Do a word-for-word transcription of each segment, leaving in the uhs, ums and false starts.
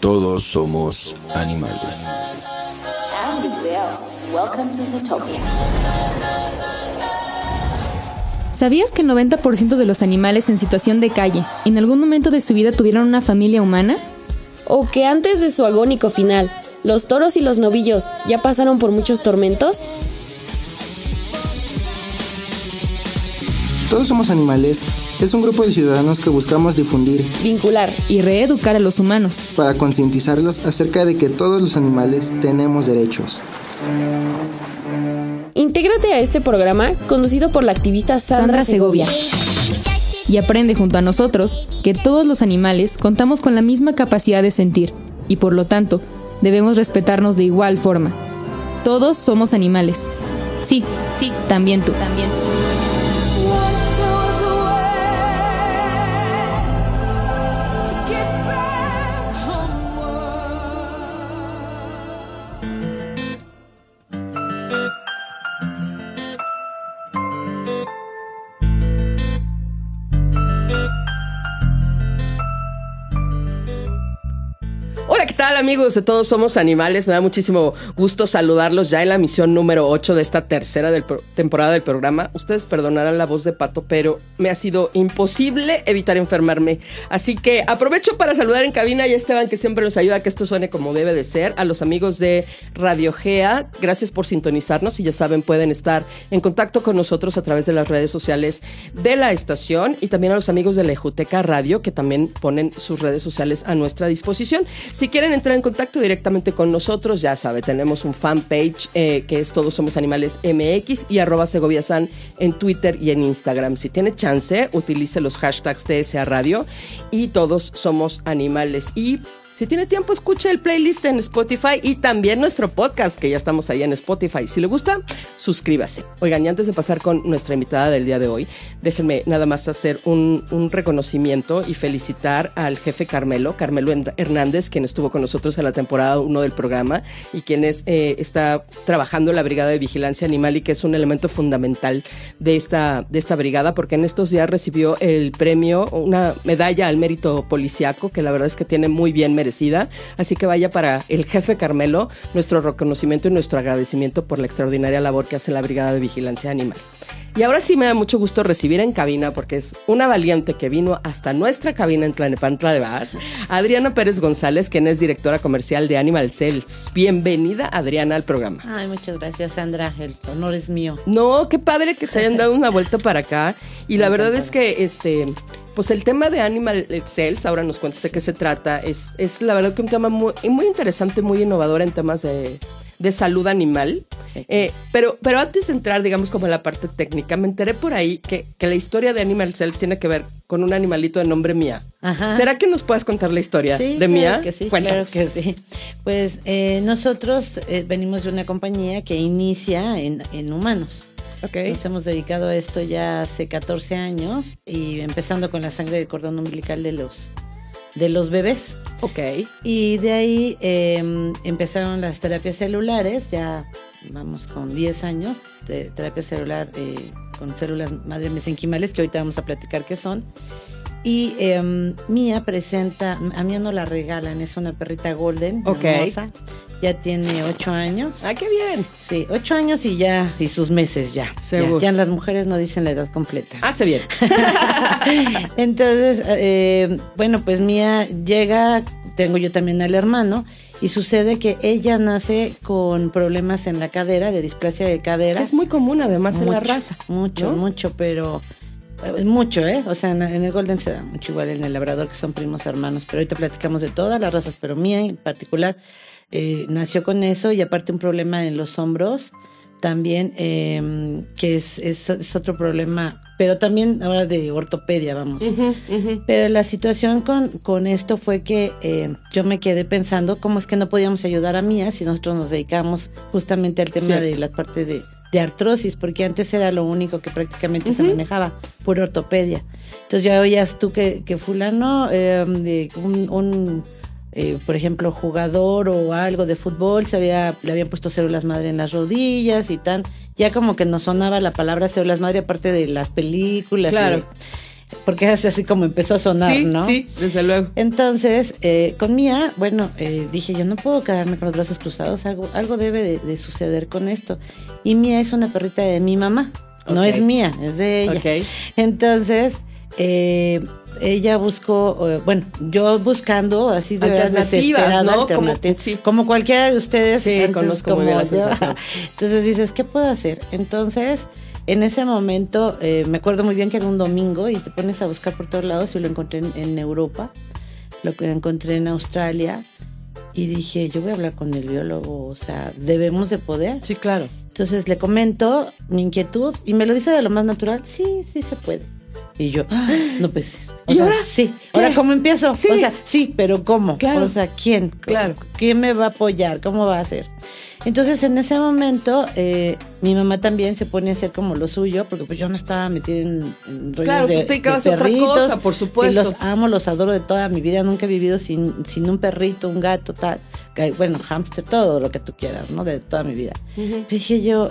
Todos somos animales. ¿Sabías que el noventa por ciento de los animales en situación de calle en algún momento de su vida tuvieron una familia humana? O que antes de su agónico final, los toros y los novillos ya pasaron por muchos tormentos. Todos somos animales. Es un grupo de ciudadanos que buscamos difundir, vincular y reeducar a los humanos para concientizarlos acerca de que todos los animales tenemos derechos. Intégrate a este programa conducido por la activista Sandra, Sandra Segovia. Y aprende junto a nosotros que todos los animales contamos con la misma capacidad de sentir y, por lo tanto, debemos respetarnos de igual forma. Todos somos animales. Sí, sí, también tú. También tú. Amigos de Todos Somos Animales, me da muchísimo gusto saludarlos ya en la misión número ocho de esta tercera del pro- temporada del programa. Ustedes perdonarán la voz de Pato, pero me ha sido imposible evitar enfermarme. Así que aprovecho para saludar en cabina a Esteban, que siempre nos ayuda a que esto suene como debe de ser. A los amigos de Radio Gea, gracias por sintonizarnos y ya saben, pueden estar en contacto con nosotros a través de las redes sociales de la estación, y también a los amigos de la Ejuteca Radio, que también ponen sus redes sociales a nuestra disposición. Si quieren entrar en contacto directamente con nosotros, ya sabe, tenemos un fanpage eh, que es Todos Somos Animales M X y arroba Segoviasan en Twitter y en Instagram. Si tiene chance, utilice los hashtags T S A Radio y Todos Somos Animales. Y si tiene tiempo, escuche el playlist en Spotify y también nuestro podcast, que ya estamos ahí en Spotify. Si le gusta, suscríbase. Oigan, y antes de pasar con nuestra invitada del día de hoy, déjenme nada más hacer un, un reconocimiento y felicitar al jefe Carmelo, Carmelo Hernández, quien estuvo con nosotros en la temporada uno del programa y quien es, eh, está trabajando en la Brigada de Vigilancia Animal, y que es un elemento fundamental de esta, de esta brigada, porque en estos días recibió el premio, una medalla al mérito policiaco, que la verdad es que tiene muy bien merecido. Así que vaya para el jefe Carmelo nuestro reconocimiento y nuestro agradecimiento por la extraordinaria labor que hace la Brigada de Vigilancia Animal. Y ahora sí me da mucho gusto recibir en cabina, porque es una valiente que vino hasta nuestra cabina en Tlalnepantla de Baz, Adriana Pérez González, quien es directora comercial de Animal Cells. Bienvenida, Adriana, al programa. Ay, muchas gracias, Sandra. El honor es mío. No, qué padre que se hayan dado una vuelta para acá. Y la verdad es que este... pues el tema de Animal Cells, ahora nos cuentas de qué se trata, es, es la verdad que un tema muy, muy interesante, muy innovador en temas de, de salud animal. Sí. Eh, pero, pero antes de entrar, digamos, como en la parte técnica, me enteré por ahí que, que la historia de Animal Cells tiene que ver con un animalito de nombre Mía. Ajá. ¿Será que nos puedes contar la historia sí, de Mía? Claro que sí, Cuéntanos. Claro que sí. Pues eh, nosotros eh, venimos de una compañía que inicia en, en humanos. Okay. Nos hemos dedicado a esto ya hace catorce años, y empezando con la sangre del cordón umbilical de los, de los bebés. Okay. Y de ahí eh, empezaron las terapias celulares, ya vamos con diez años de terapia celular eh, con células madre mesenquimales, que ahorita vamos a platicar qué son. Y eh, Mía presenta, a Mía no la regalan, es una perrita golden, okay, hermosa. Ya tiene ocho años. ¡Ah, qué bien! Sí, ocho años y ya, y sus meses ya. Seguro. Ya, ya las mujeres no dicen la edad completa. ¡Hace bien! Entonces, eh, bueno, pues Mía llega, tengo yo también al hermano, y sucede que ella nace con problemas en la cadera, de displasia de cadera. Es muy común además mucho, en la raza. Mucho, ¿no? mucho, pero... Mucho, ¿eh? O sea, en el Golden se da mucho, igual en el Labrador, que son primos hermanos, pero ahorita platicamos de todas las razas, pero Mía en particular eh, nació con eso, y aparte un problema en los hombros también, eh, que es, es, es otro problema, pero también ahora de ortopedia, vamos. Uh-huh, uh-huh. Pero la situación con, con esto fue que eh, yo me quedé pensando cómo es que no podíamos ayudar a Mía si nosotros nos dedicamos justamente al tema, cierto, de la parte de... de artrosis, porque antes era lo único que prácticamente, uh-huh, se manejaba, por ortopedia. Entonces ya oías tú que, que fulano, eh, de un, un eh, por ejemplo, jugador o algo de fútbol, se había, le habían puesto células madre en las rodillas y tan, ya como que nos sonaba la palabra células madre, aparte de las películas. Claro. Y de, porque es así como empezó a sonar, sí, ¿no? Sí, desde luego. Entonces, eh, con Mía, bueno, eh, dije yo no puedo quedarme con los brazos cruzados, algo, algo debe de, de suceder con esto. Y Mía es una perrita de mi mamá, okay. No es mía, es de ella. Okay. Entonces, eh, ella buscó, eh, bueno, yo buscando así de verdad desesperada, ¿no? Alternativa, como, sí. como cualquiera de ustedes. Sí, antes, conozco como muy bien yo. Entonces dices, ¿qué puedo hacer? Entonces... En ese momento, eh, me acuerdo muy bien que era un domingo y te pones a buscar por todos lados y lo encontré en, en Europa, lo que encontré en Australia y dije, yo voy a hablar con el biólogo, o sea, debemos de poder. Sí, claro. Entonces le comento mi inquietud y me lo dice de lo más natural, sí, sí se puede. Y yo, ¡ah! No pensé. O ¿Y sea, ahora? Sí. ¿Qué? ¿Ahora cómo empiezo? Sí. O sea, sí, pero ¿cómo? Claro. O sea, ¿quién? Claro. ¿Quién me va a apoyar? ¿Cómo va a ser? Entonces, en ese momento, eh, mi mamá también se pone a hacer como lo suyo, porque pues yo no estaba metida en, en rollos claro, de, tú te de perritos. Otra cosa, por supuesto. Sí, los amo, los adoro de toda mi vida. Nunca he vivido sin, sin un perrito, un gato, tal. Bueno, hámster, todo lo que tú quieras, ¿no? De toda mi vida. Uh-huh. Dije yo...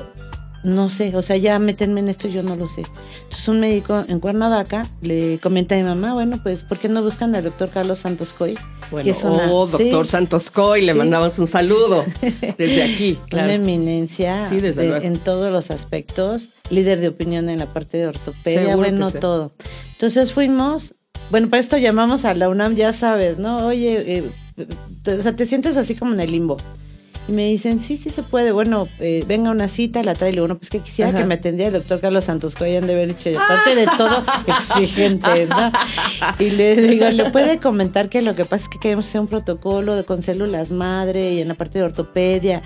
No sé, o sea, ya meterme en esto yo no lo sé. Entonces un médico en Cuernavaca le comenta a mi mamá, bueno, pues, ¿por qué no buscan al doctor Carlos Santoscoy? Bueno, una... oh, doctor sí. Santoscoy, sí. Le mandamos un saludo desde aquí. Claro. Una eminencia sí, desde de, luego. En todos los aspectos, líder de opinión en la parte de ortopedia, seguro bueno, todo. Entonces fuimos, bueno, para esto llamamos a la UNAM, ya sabes, ¿no? Oye, eh, te, o sea, te sientes así como en el limbo. Y me dicen, sí, sí se puede, bueno, eh, venga una cita, la trae. Y le digo, no, pues que quisiera Ajá. que me atendiera el doctor Carlos Santoscoy, han de haber dicho, aparte de todo, exigente, ¿no? Y le digo, ¿le puede comentar que lo que pasa es que queremos hacer un protocolo de, con células madre y en la parte de ortopedia?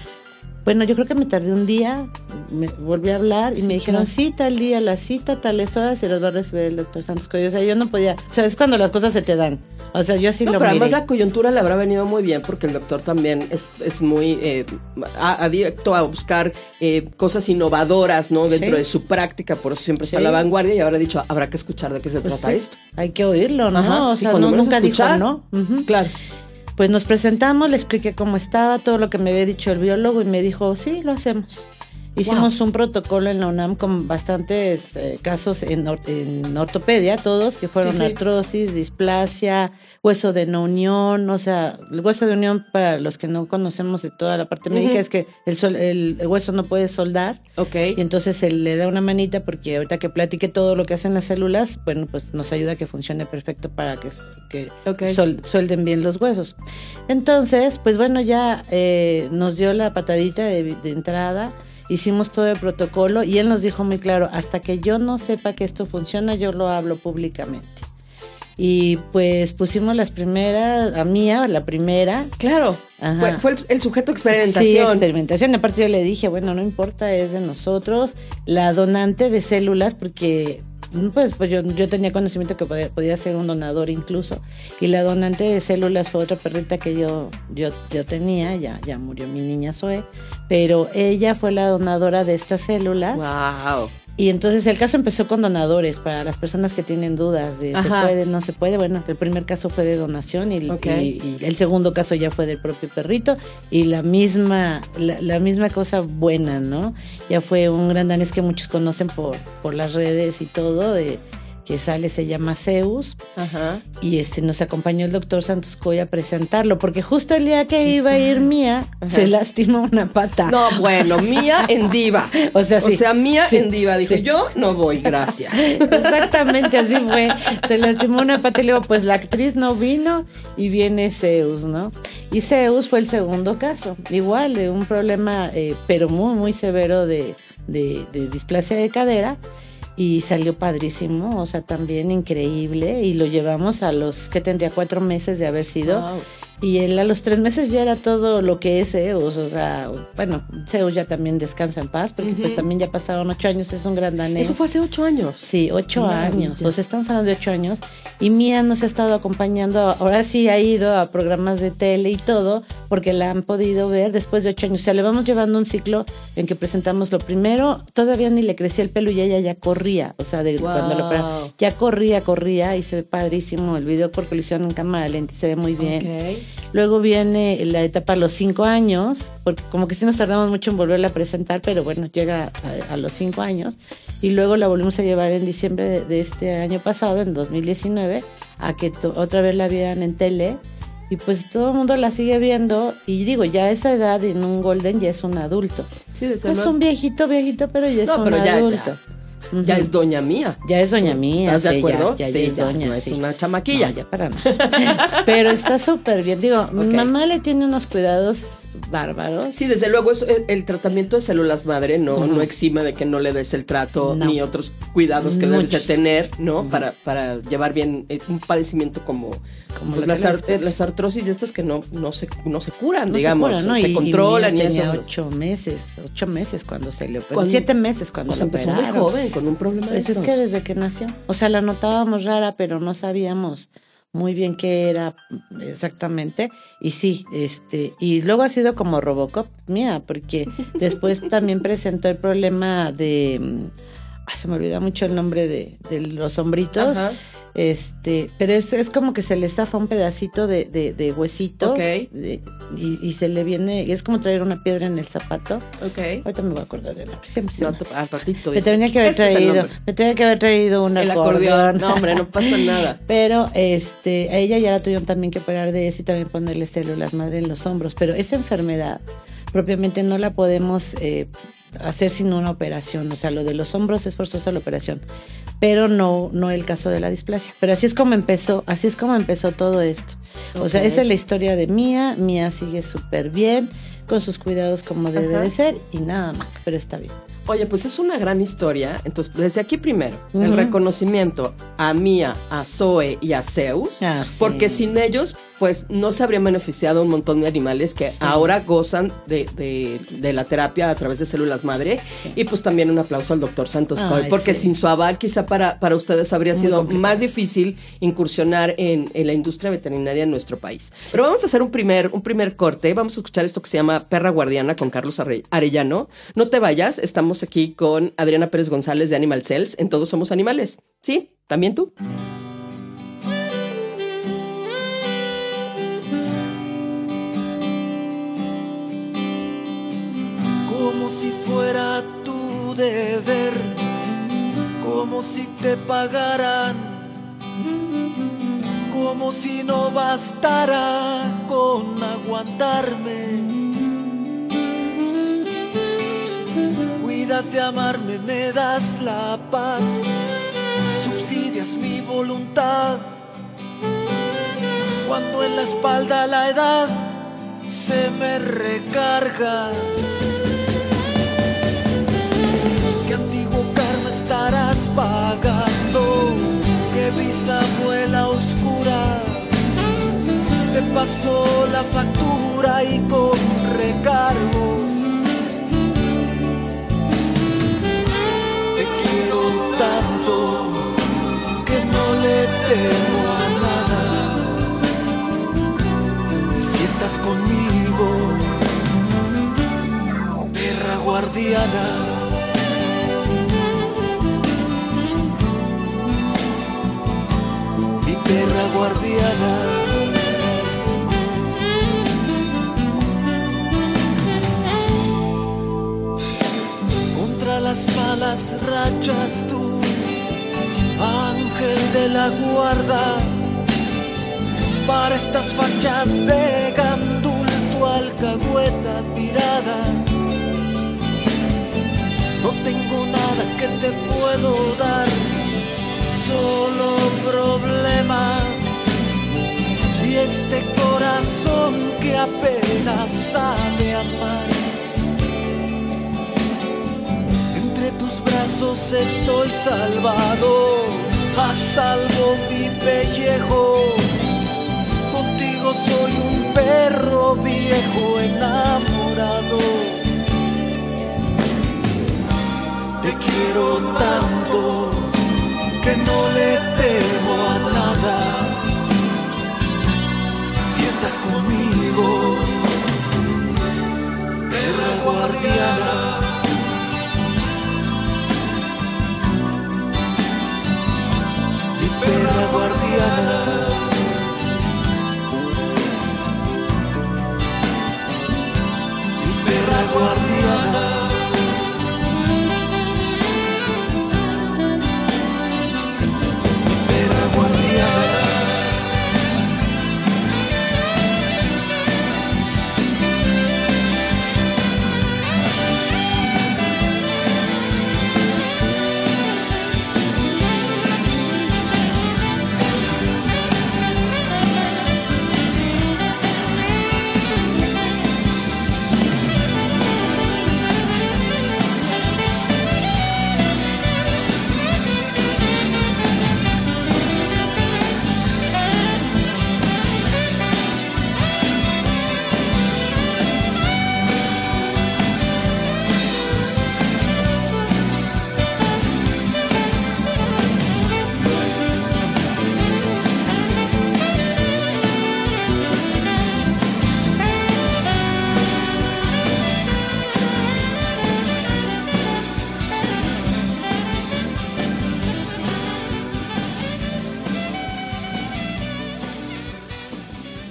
Bueno, yo creo que me tardé un día, me volví a hablar y sí, me dijeron, claro. sí, tal día, la cita, tales horas, se los va a recibir el doctor Santoscoy. O sea, yo no podía, o sea, es cuando las cosas se te dan. O sea, yo así no, lo miré. No, pero además la coyuntura le habrá venido muy bien porque el doctor también es, es muy eh, adicto a buscar eh, cosas innovadoras, ¿no? Dentro sí. de su práctica, por eso siempre sí. está a la vanguardia y habrá dicho, habrá que escuchar de qué se pues trata sí. esto. Hay que oírlo, ¿no? Ajá. O sea, no, nunca escuchar, dijo, ¿no? Uh-huh. Claro. Pues nos presentamos, le expliqué cómo estaba, todo lo que me había dicho el biólogo y me dijo, sí, lo hacemos. Hicimos wow. un protocolo en la UNAM con bastantes eh, casos en, or- en ortopedia, todos, que fueron sí, sí. artrosis, displasia, hueso de no unión, o sea, el hueso de unión para los que no conocemos de toda la parte uh-huh. médica es que el, sol, el, el hueso no puede soldar, okay. y entonces se le da una manita porque ahorita que platique todo lo que hacen las células, bueno, pues nos ayuda a que funcione perfecto para que, que okay. sol, suelden bien los huesos. Entonces, pues bueno, ya eh, nos dio la patadita de, de entrada. Hicimos todo el protocolo y él nos dijo muy claro, hasta que yo no sepa que esto funciona, yo lo hablo públicamente. Y pues pusimos las primeras, a Mía, la primera. Claro, fue, fue el, el sujeto experimentación. Sí, experimentación. Aparte yo le dije, bueno, no importa, es de nosotros. La donante de células, porque... Pues, pues yo, yo tenía conocimiento que podía, podía ser un donador incluso. Y la donante de células fue otra perrita que yo, yo, yo tenía. Ya, ya murió mi niña Zoe. Pero ella fue la donadora de estas células. ¡Wow! Y entonces el caso empezó con donadores. Para las personas que tienen dudas de Ajá. se puede, no se puede. Bueno, el primer caso fue de donación y, okay. y, y el segundo caso ya fue del propio perrito. Y la misma, la, la misma cosa buena, ¿no? Ya fue un gran danés que muchos conocen por, por las redes y todo, de que sale, se llama Zeus. Ajá. Y este nos acompañó el doctor Santoscoy a presentarlo, porque justo el día que iba a ir Mía, Ajá. se lastimó una pata. No, bueno, Mía en diva. O sea, sí. O sea, Mía sí, en diva. Dijo, sí. yo no voy, gracias. Exactamente, así fue. Se lastimó una pata y luego, pues la actriz no vino y viene Zeus, ¿no? Y Zeus fue el segundo caso. Igual, de un problema, eh, pero muy, muy severo de, de, de displasia de cadera. Y salió padrísimo, o sea, también increíble. Y lo llevamos a los que tendría cuatro meses de haber sido. Wow. Y él a los tres meses ya era todo lo que es Zeus. O sea, bueno, Zeus ya también descansa en paz, porque uh-huh. pues también ya pasaron ocho años, es un gran danés. Eso fue hace ocho años. Sí, ocho años. O sea, estamos hablando de ocho años. Y Mía nos ha estado acompañando, ahora sí ha ido a programas de tele y todo, porque la han podido ver después de ocho años. O sea, le vamos llevando un ciclo en que presentamos lo primero, todavía ni le crecía el pelo y ella ya corría. O sea, de wow. cuando lo operaron, ya corría, corría y se ve padrísimo el video porque lo hicieron en cámara lenta y se ve muy bien. Okay. Luego viene la etapa a los cinco años, porque como que sí nos tardamos mucho en volverla a presentar, pero bueno, llega a, a los cinco años. Y luego la volvimos a llevar en diciembre de, de este año pasado, en dos mil diecinueve, a que to- otra vez la vieran en tele. Y pues todo el mundo la sigue viendo. Y digo, ya a esa edad en un Golden ya es un adulto. Sí, de salud. No es un viejito, viejito, pero ya es no, un pero adulto. Ya, ya. Uh-huh. Ya es doña Mía. Ya es doña Mía. ¿Estás sí, de acuerdo? Ya, ya, sí, ya es ya, doña. No es sí. una chamaquilla. No, ya para nada. Pero está súper bien. Digo, okay. Mi mamá le tiene unos cuidados bárbaros. Sí, desde luego, eso, el tratamiento de células madre no, uh-huh. no exime de que no le des el trato no. ni otros cuidados que Muchos. debes de tener, ¿no? Uh-huh. Para, para llevar bien un padecimiento como, como pues, las, ar- las artrosis estas que no, no, se, no se curan, no digamos. Se, cura, ¿no? se y, controlan y, y eso. ocho meses, ocho meses cuando se le operó. Siete meses cuando se pues le empezó muy joven. Con un problema de eso es que desde que nació, o sea, la notábamos rara, pero no sabíamos muy bien qué era exactamente. Y sí, este, y luego ha sido como Robocop, Mía, porque después también presentó el problema de, ah, se me olvida mucho el nombre de, de los hombritos. Ajá. Este, pero es, es como que se le zafa un pedacito de, de, de huesito, okay. de, y, y se le viene, y es como traer una piedra en el zapato. Okay. Ahorita me voy a acordar de la presión. No, al ratito. Me tenía que haber este traído, me tenía que haber traído un acordeón. acordeón. No, hombre, no pasa nada. Pero este, a ella ya la tuvieron también que operar de eso y también ponerle células madre en los hombros. Pero esa enfermedad propiamente no la podemos eh, hacer sin una operación. O sea, lo de los hombros es forzosa la operación. Pero no, no el caso de la displasia. Pero así es como empezó, así es como empezó todo esto. Okay. O sea, esa es la historia de Mía. Mía sigue súper bien, con sus cuidados como debe Ajá. de ser y nada más, pero está bien. Oye, pues es una gran historia. Entonces, desde aquí primero, uh-huh. el reconocimiento a Mía, a Zoe y a Zeus, ah, sí. porque sin ellos, pues, no se habrían beneficiado un montón de animales que sí. ahora gozan de, de, de la terapia a través de células madre. Sí. Y pues también un aplauso al doctor Santoscoy, porque sí. sin su aval quizá para, para ustedes habría Muy sido complicado. Más difícil incursionar en, en la industria veterinaria en nuestro país. Sí. Pero vamos a hacer un primer, un primer corte. Vamos a escuchar esto que se llama Perra Guardiana con Carlos Arellano. No te vayas, estamos aquí con Adriana Pérez González de Animal Cells en Todos Somos Animales. Sí, también tú. Como si fuera tu deber, como si te pagaran, como si no bastara con aguantarme. Cuidas de amarme, me das la paz, subsidias mi voluntad. Cuando en la espalda la edad se me recarga, ¿qué antiguo karma estarás pagando? ¿Qué bisabuela oscura te pasó la factura y con recargos? Tanto que no le temo a nada. Si estás conmigo, perra guardiana. Mi perra guardiana. Contra las malas rachas tú, ángel de la guarda, para estas fachas de gandul, tu alcahueta pirada. No tengo nada que te puedo dar, solo problemas, y este corazón que apenas sabe amar. Entre tus brazos estoy salvado, a salvo mi pellejo. Contigo soy un perro viejo enamorado. Te quiero tanto que no le temo a nada. Si estás conmigo, perra guardiana. Perra guardiana,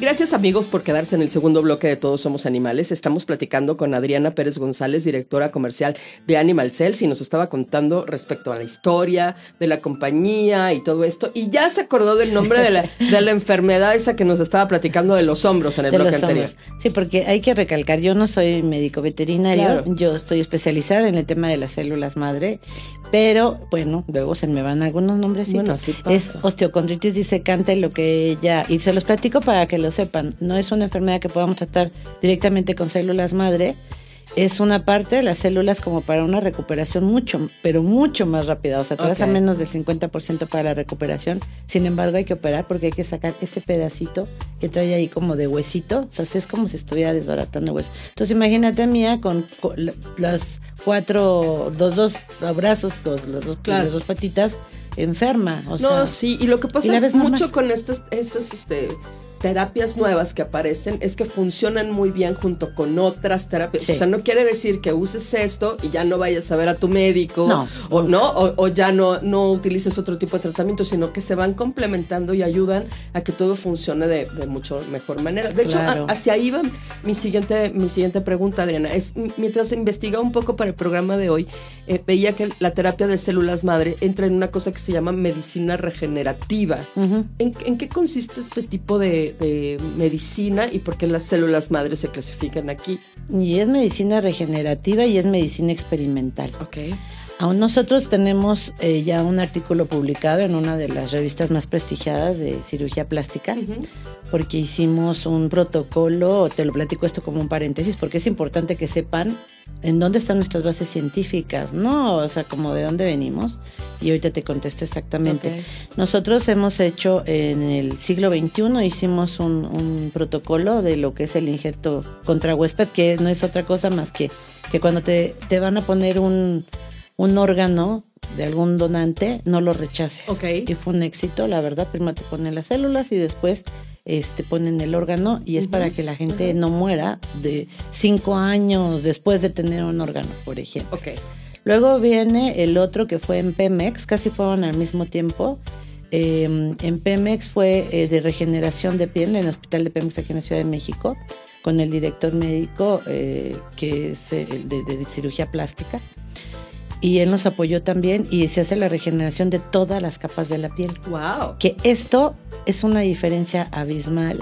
Gracias, amigos, por quedarse en el segundo bloque de Todos Somos Animales. Estamos platicando con Adriana Pérez González, directora comercial de Animal Cells, y nos estaba contando respecto a la historia de la compañía y todo esto. Y ya se acordó del nombre de la, de la enfermedad esa que nos estaba platicando de los hombros en el de bloque anterior. Sí, porque hay que recalcar, yo no soy médico veterinario, claro. Yo estoy especializada en el tema de las células madre, pero bueno, luego se me van algunos nombrecitos. Bueno, sí pasa. Es osteocondritis disecante, lo que ya, y se los platico para que lo sepan, no es una enfermedad que podamos tratar directamente con células madre, es una parte de las células como para una recuperación mucho, pero mucho más rápida, o sea, te okay. vas a menos del cincuenta por ciento para la recuperación, sin embargo hay que operar porque hay que sacar este pedacito que trae ahí como de huesito, o sea, es como si estuviera desbaratando hueso. Entonces imagínate a Mía con, con las cuatro, los dos brazos, los, los dos, claro. las dos patitas, enferma, o no, sea. No, sí, y lo que pasa mucho normal. Con estas, estas, este... terapias nuevas que aparecen es que funcionan muy bien junto con otras terapias. Sí. O sea, no quiere decir que uses esto y ya no vayas a ver a tu médico no, o, no, o, o ya no, no utilices otro tipo de tratamiento, sino que se van complementando y ayudan a que todo funcione de, de mucho mejor manera. De hecho, claro. a, hacia ahí va mi siguiente, mi siguiente pregunta, Adriana. Es, mientras investigaba un poco para el programa de hoy, eh, veía que la terapia de células madre entra en una cosa que se llama medicina regenerativa. Uh-huh. ¿En, en qué consiste este tipo de de medicina y por qué las células madres se clasifican aquí? Y es medicina regenerativa y es medicina experimental. Okay. Aún nosotros tenemos eh, ya un artículo publicado en una de las revistas más prestigiadas de cirugía plástica, uh-huh. porque hicimos un protocolo, te lo platico esto como un paréntesis, porque es importante que sepan en dónde están nuestras bases científicas, ¿no? O sea, como de dónde venimos, y ahorita te contesto exactamente. Okay. Nosotros hemos hecho, en el siglo veintiuno, hicimos un, un protocolo de lo que es el injerto contra huésped, que no es otra cosa más que, que cuando te, te van a poner un, un órgano de algún donante, no lo rechaces. Okay. Y fue un éxito, la verdad, primero te ponen las células y después... Este, ponen el órgano y es uh-huh. para que la gente uh-huh. no muera de cinco años después de tener un órgano, por ejemplo. Okay. Luego viene el otro que fue en Pemex, casi fueron al mismo tiempo. Eh, en Pemex fue eh, de regeneración de piel, en el hospital de Pemex aquí en la Ciudad de México, con el director médico eh, que es eh, de, de, de cirugía plástica. Y él nos apoyó también y se hace la regeneración de todas las capas de la piel. ¡Wow! Que esto es una diferencia abismal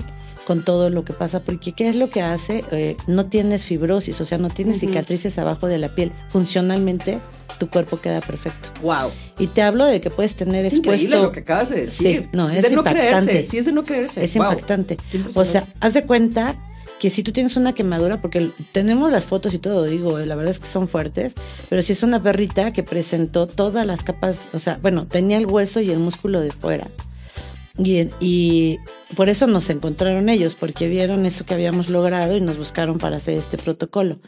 con todo lo que pasa, porque ¿qué es lo que hace? Eh, no tienes fibrosis, o sea, no tienes uh-huh. cicatrices abajo de la piel. Funcionalmente, tu cuerpo queda perfecto. ¡Wow! Y te hablo de que puedes tener es expuesto... Es increíble lo que acabas de decir. Sí, no, es, es de impactante. No creerse, sí, es de no creerse. Es wow. impactante. O sea, haz de cuenta... que si tú tienes una quemadura, porque tenemos las fotos y todo, digo, la verdad es que son fuertes, pero si es una perrita que presentó todas las capas, o sea, bueno, tenía el hueso y el músculo de fuera. Y, y por eso nos encontraron ellos, porque vieron eso que habíamos logrado y nos buscaron para hacer este protocolo.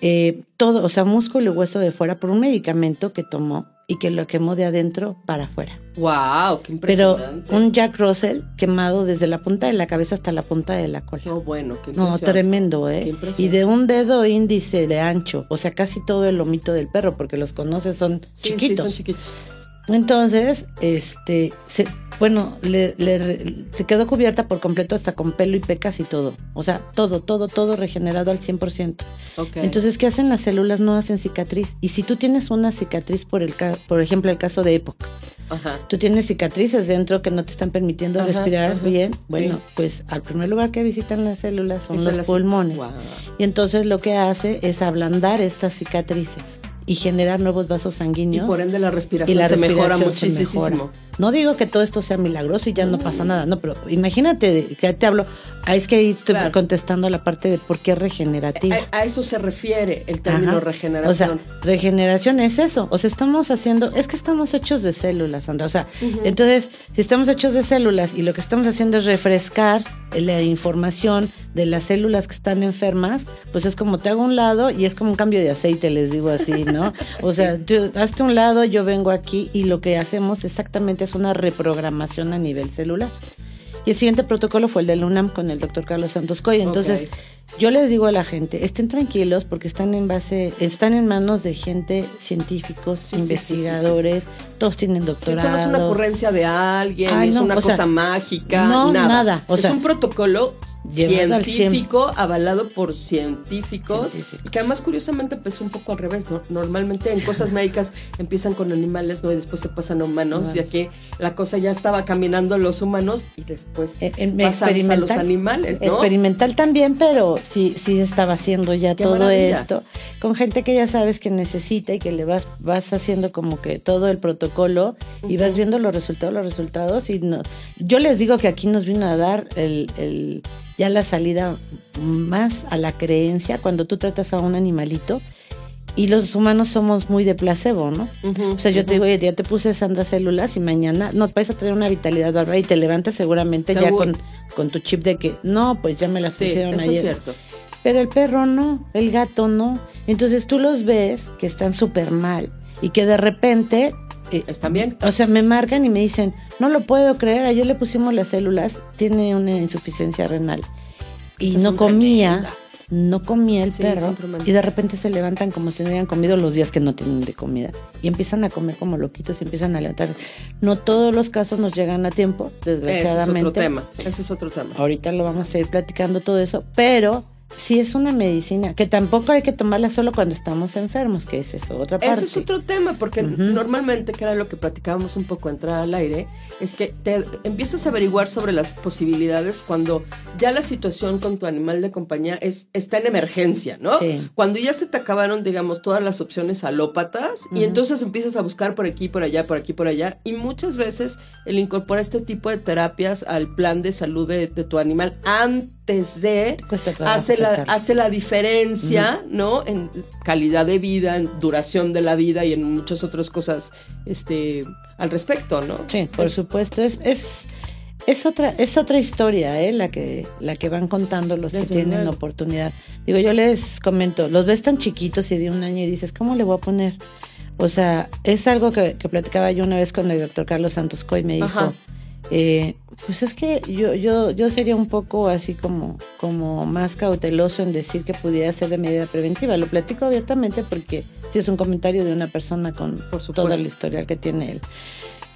Eh, todo, o sea, músculo y hueso de fuera por un medicamento que tomó y que lo quemó de adentro para afuera. ¡Wow! ¡Qué impresionante! Pero un Jack Russell quemado desde la punta de la cabeza hasta la punta de la cola. ¡No, oh, bueno! ¡Qué impresionante! No, tremendo, ¿eh? Y de un dedo índice de ancho, o sea, casi todo el lomito del perro, porque los conoces, son sí, chiquitos. Sí, son chiquitos. Entonces, este, se, bueno, le, le, se quedó cubierta por completo hasta con pelo y pecas y todo. O sea, todo, todo, todo regenerado al cien por ciento. Okay. Entonces, ¿qué hacen las células? No hacen cicatriz. Y si tú tienes una cicatriz, por, el, por ejemplo, el caso de Epoch, ajá. tú tienes cicatrices dentro que no te están permitiendo ajá, respirar ajá. bien. Bueno, sí. pues al primer lugar que visitan las células son es los las... pulmones. Wow. Y entonces lo que hace es ablandar estas cicatrices y generar nuevos vasos sanguíneos. Y por ende la respiración, y la respiración se mejora muchísimo. Se mejora. No digo que todo esto sea milagroso y ya mm. no pasa nada, no, pero imagínate, que te hablo, es que ahí estoy claro. contestando la parte de por qué regenerativa. A, a eso se refiere el término ajá. regeneración. O sea, regeneración es eso, o sea, estamos haciendo, es que estamos hechos de células, Sandra, o sea, uh-huh. entonces, si estamos hechos de células y lo que estamos haciendo es refrescar la información de las células que están enfermas, pues es como te hago un lado y es como un cambio de aceite, les digo así, ¿no? O sea, tú, hazte un lado, yo vengo aquí y lo que hacemos exactamente es una reprogramación a nivel celular. Y el siguiente protocolo fue el de la UNAM con el doctor Carlos Santoscoy. Entonces, okay. yo les digo a la gente, estén tranquilos porque están en base, están en manos de gente, científicos, sí, investigadores, sí, sí, sí, sí. todos tienen doctorados. Esto no es una ocurrencia de alguien, Ay, es no, una cosa sea, mágica, no, nada. nada o es sea, un protocolo científico, cien. avalado por científicos, científico. Que además curiosamente empezó un poco al revés, ¿no? Normalmente en cosas médicas empiezan con animales, ¿no? Y después se pasan a humanos, ya que la cosa ya estaba caminando los humanos y después eh, eh, pasamos a los animales, ¿no? Experimental también, pero sí, sí estaba haciendo ya Qué todo maravilla. Esto, con gente que ya sabes que necesita y que le vas, vas haciendo como que todo el protocolo y uh-huh. vas viendo los resultados, los resultados y no, yo les digo que aquí nos vino a dar el, el ya la salida más a la creencia cuando tú tratas a un animalito y los humanos somos muy de placebo, ¿no? Uh-huh, o sea, yo uh-huh. te digo, oye, ya te puse Sandra Células y mañana no vas a tener una vitalidad bárbara y te levantas seguramente Según. ya con, con tu chip de que no, pues ya me las sí, pusieron eso ayer. Es cierto. Pero el perro no, el gato no. Entonces tú los ves que están súper mal y que de repente... Están bien. O sea, me marcan y me dicen, no lo puedo creer, ayer le pusimos las células, tiene una insuficiencia renal. Y Esas no comía, tremendas. no comía el sí, perro. Y de repente se levantan como si no hubieran comido los días que no tienen de comida. Y empiezan a comer como loquitos y empiezan a levantar. No todos los casos nos llegan a tiempo, desgraciadamente. Ese es otro tema, ese es otro tema. Ahorita lo vamos a ir platicando todo eso, pero... Sí, es una medicina, que tampoco hay que tomarla solo cuando estamos enfermos, que es eso, otra parte. Ese es otro tema, porque uh-huh. normalmente, que era lo que platicábamos un poco entrada al aire, es que te empiezas a averiguar sobre las posibilidades cuando ya la situación con tu animal de compañía es está en emergencia, ¿no? Sí. Cuando ya se te acabaron, digamos, todas las opciones alópatas, uh-huh. y entonces empiezas a buscar por aquí, por allá, por aquí, por allá, y muchas veces el incorporar este tipo de terapias al plan de salud de, de tu animal antes de... hacer La, hace la diferencia, uh-huh. ¿no? En calidad de vida, en duración de la vida y en muchas otras cosas este, al respecto, ¿no? Sí, por supuesto. Es, es, es otra, es otra historia, ¿eh? La que, la que van contando los Desde que tienen luego. oportunidad. Digo, yo les comento, los ves tan chiquitos y de un año y dices, ¿cómo le voy a poner? O sea, es algo que, que platicaba yo una vez con el doctor Carlos Santoscoy, me dijo... Ajá. Eh, pues es que yo, yo, yo sería un poco así como, como más cauteloso en decir que pudiera ser de medida preventiva. Lo platico abiertamente porque sí es un comentario de una persona con por toda la historia que tiene él.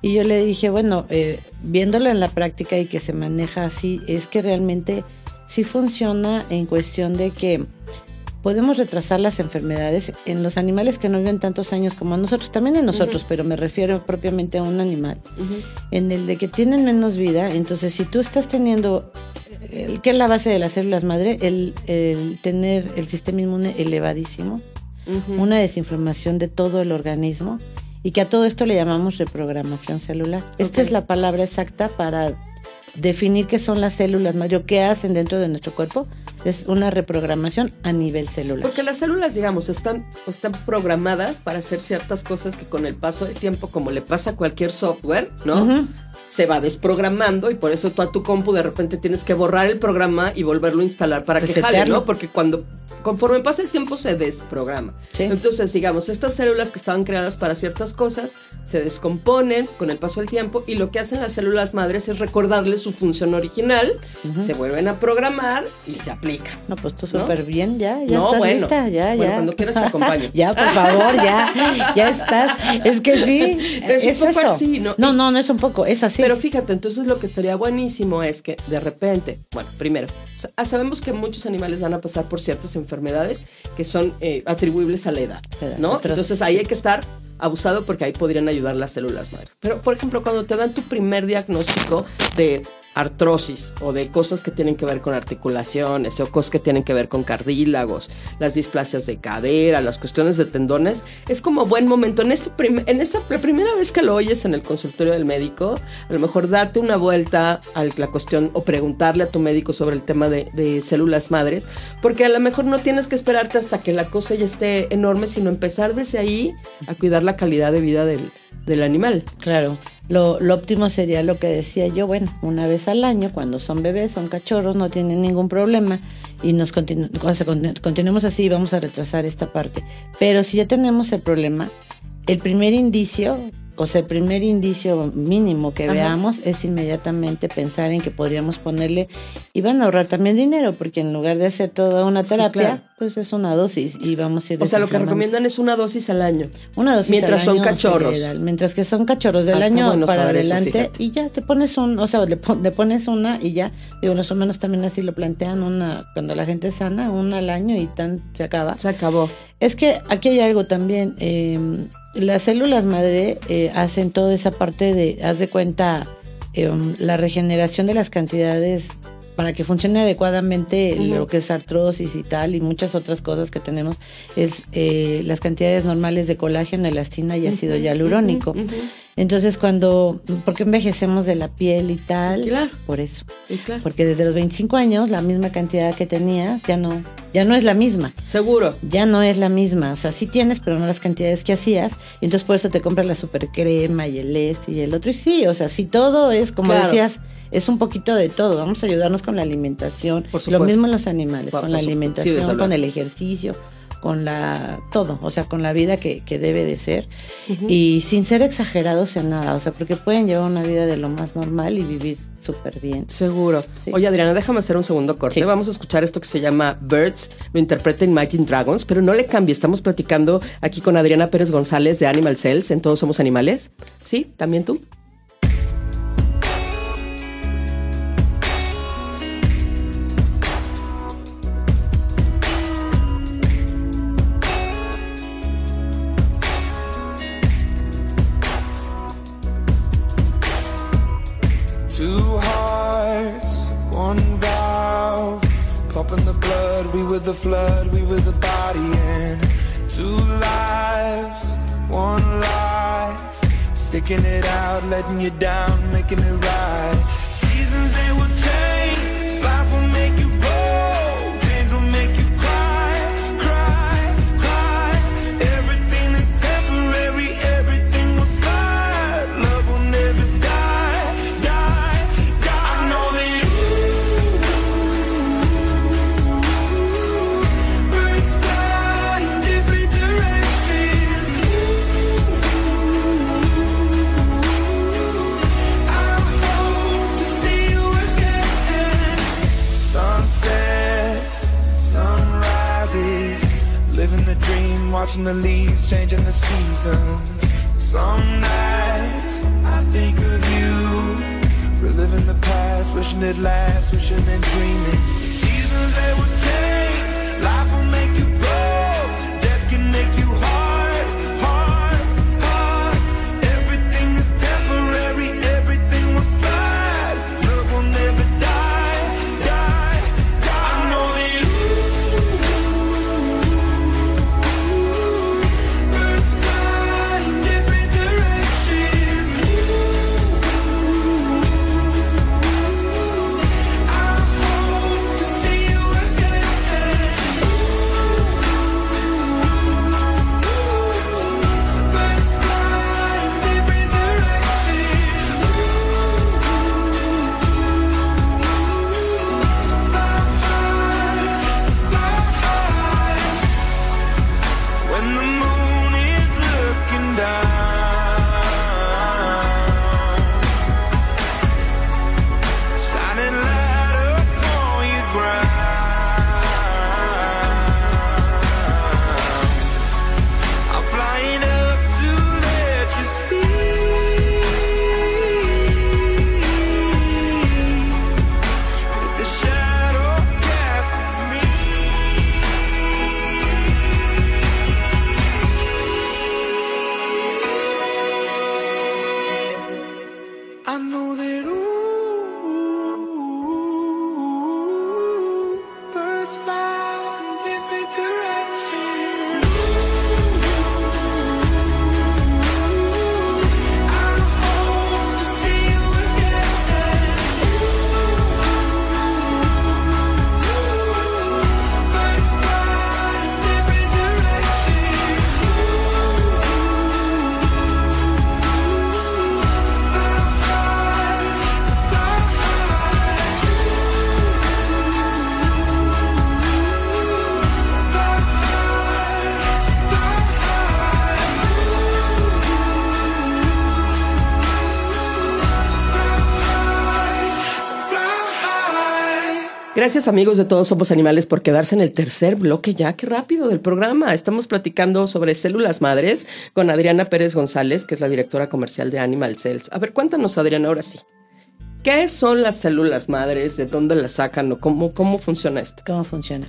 Y yo le dije, bueno, eh, viéndola en la práctica y que se maneja así, es que realmente sí funciona en cuestión de que podemos retrasar las enfermedades en los animales que no viven tantos años como nosotros, también en nosotros, uh-huh. pero me refiero propiamente a un animal, uh-huh. en el de que tienen menos vida. Entonces, si tú estás teniendo, el, que es la base de las células madre, el, el tener el sistema inmune elevadísimo, uh-huh. una desinflamación de todo el organismo, y que a todo esto le llamamos reprogramación celular. Okay. Esta es la palabra exacta para... definir qué son las células madre o qué hacen dentro de nuestro cuerpo, es una reprogramación a nivel celular. Porque las células, digamos, están, están programadas para hacer ciertas cosas que con el paso del tiempo, como le pasa a cualquier software, ¿no? Uh-huh. Se va desprogramando y por eso tú a tu compu de repente tienes que borrar el programa y volverlo a instalar para pues que jale, ¿no? Porque cuando, conforme pasa el tiempo se desprograma. Sí. Entonces, digamos, estas células que estaban creadas para ciertas cosas se descomponen con el paso del tiempo y lo que hacen las células madres es recordarles su función original, uh-huh. se vuelven a programar y se aplica. No, pues tú súper ¿no? bien, ya, ya no, estás bueno, lista, ya, bueno, ya. cuando quieras te acompaño. ya, por favor, ya, ya estás. Es que sí, es, es un poco eso. Así, ¿no? No, no, no es un poco, es así. Pero fíjate, entonces lo que estaría buenísimo es que de repente, bueno, primero, sabemos que muchos animales van a pasar por ciertas enfermedades que son eh, atribuibles a la edad, ¿no? Otros, entonces ahí hay que estar abusado porque ahí podrían ayudar las células madre. Pero, por ejemplo, cuando te dan tu primer diagnóstico de artrosis o de cosas que tienen que ver con articulaciones o cosas que tienen que ver con cartílagos, las displasias de cadera, las cuestiones de tendones, es como buen momento. En, ese prim- en esa, la primera vez que lo oyes en el consultorio del médico, a lo mejor darte una vuelta a la cuestión o preguntarle a tu médico sobre el tema de, de células madre, porque a lo mejor no tienes que esperarte hasta que la cosa ya esté enorme, sino empezar desde ahí a cuidar la calidad de vida del, del animal. Claro. Lo, lo óptimo sería lo que decía yo, bueno, una vez al año, cuando son bebés, son cachorros, no tienen ningún problema y nos continu- o sea, continu- continuemos así y vamos a retrasar esta parte. Pero si ya tenemos el problema, el primer indicio O sea, el primer indicio mínimo que Ajá. veamos es inmediatamente pensar en que podríamos ponerle, y van a ahorrar también dinero, porque en lugar de hacer toda una terapia, sí, claro. pues es una dosis y vamos a ir. O sea, lo que recomiendan es una dosis al año. Una dosis mientras al año. Mientras son cachorros. General, mientras que son cachorros del ah, año bueno para adelante eso, y ya te pones un, o sea, le, pon, le pones una y ya, digo, más o menos también así lo plantean, una cuando la gente es sana, una al año y tan se acaba. Se acabó. Es que aquí hay algo también, eh, las células madre eh, hacen toda esa parte de, haz de cuenta, eh, la regeneración de las cantidades para que funcione adecuadamente uh-huh. lo que es artrosis y tal, y muchas otras cosas que tenemos, es eh, las cantidades normales de colágeno, elastina y ácido uh-huh. hialurónico. Uh-huh. Entonces, cuando, porque envejecemos de la piel y tal, claro. por eso. Y claro. Porque desde los veinticinco años, la misma cantidad que tenías, ya no, ya no es la misma. Seguro. Ya no es la misma. O sea, sí tienes, pero no las cantidades que hacías. Y entonces, por eso te compras la super crema y el este y el otro. Y sí, o sea, sí, todo es, como claro. decías, es un poquito de todo. Vamos a ayudarnos con la alimentación. Por supuesto. Lo mismo en los animales, bueno, con la alimentación, sí, con el ejercicio, con la todo, o sea, con la vida que, que debe de ser. Uh-huh. Y sin ser exagerados en nada, o sea, porque pueden llevar una vida de lo más normal y vivir súper bien. Seguro. Sí. Oye, Adriana, déjame hacer un segundo corte. Sí. Vamos a escuchar esto que se llama Birds, lo interpreta Imagine Dragons, pero no le cambie. Estamos platicando aquí con Adriana Pérez González de Animal Cells, en Todos Somos Animales. Sí, también tú. The flood, we were the body and two lives, one life, sticking it out, letting you down, making it right. Seasons they will change, life will make you grow, change will make you cry, cry, cry. Everything is temporary, everything will slide, love will never die, die, die. I know that watching the leaves, changing the seasons. Some nights I think of you, reliving the past, wishing it lasts, wishing and dreaming. Seasons they will change, life will make you grow, death can make you hard. Gracias, amigos de Todos Somos Animales, por quedarse en el tercer bloque ya. ¡Qué rápido del programa! Estamos platicando sobre células madres con Adriana Pérez González, que es la directora comercial de Animal Cells. A ver, cuéntanos, Adriana, ahora sí. ¿Qué son las células madres? ¿De dónde las sacan? ¿O cómo, cómo funciona esto? ¿Cómo funciona?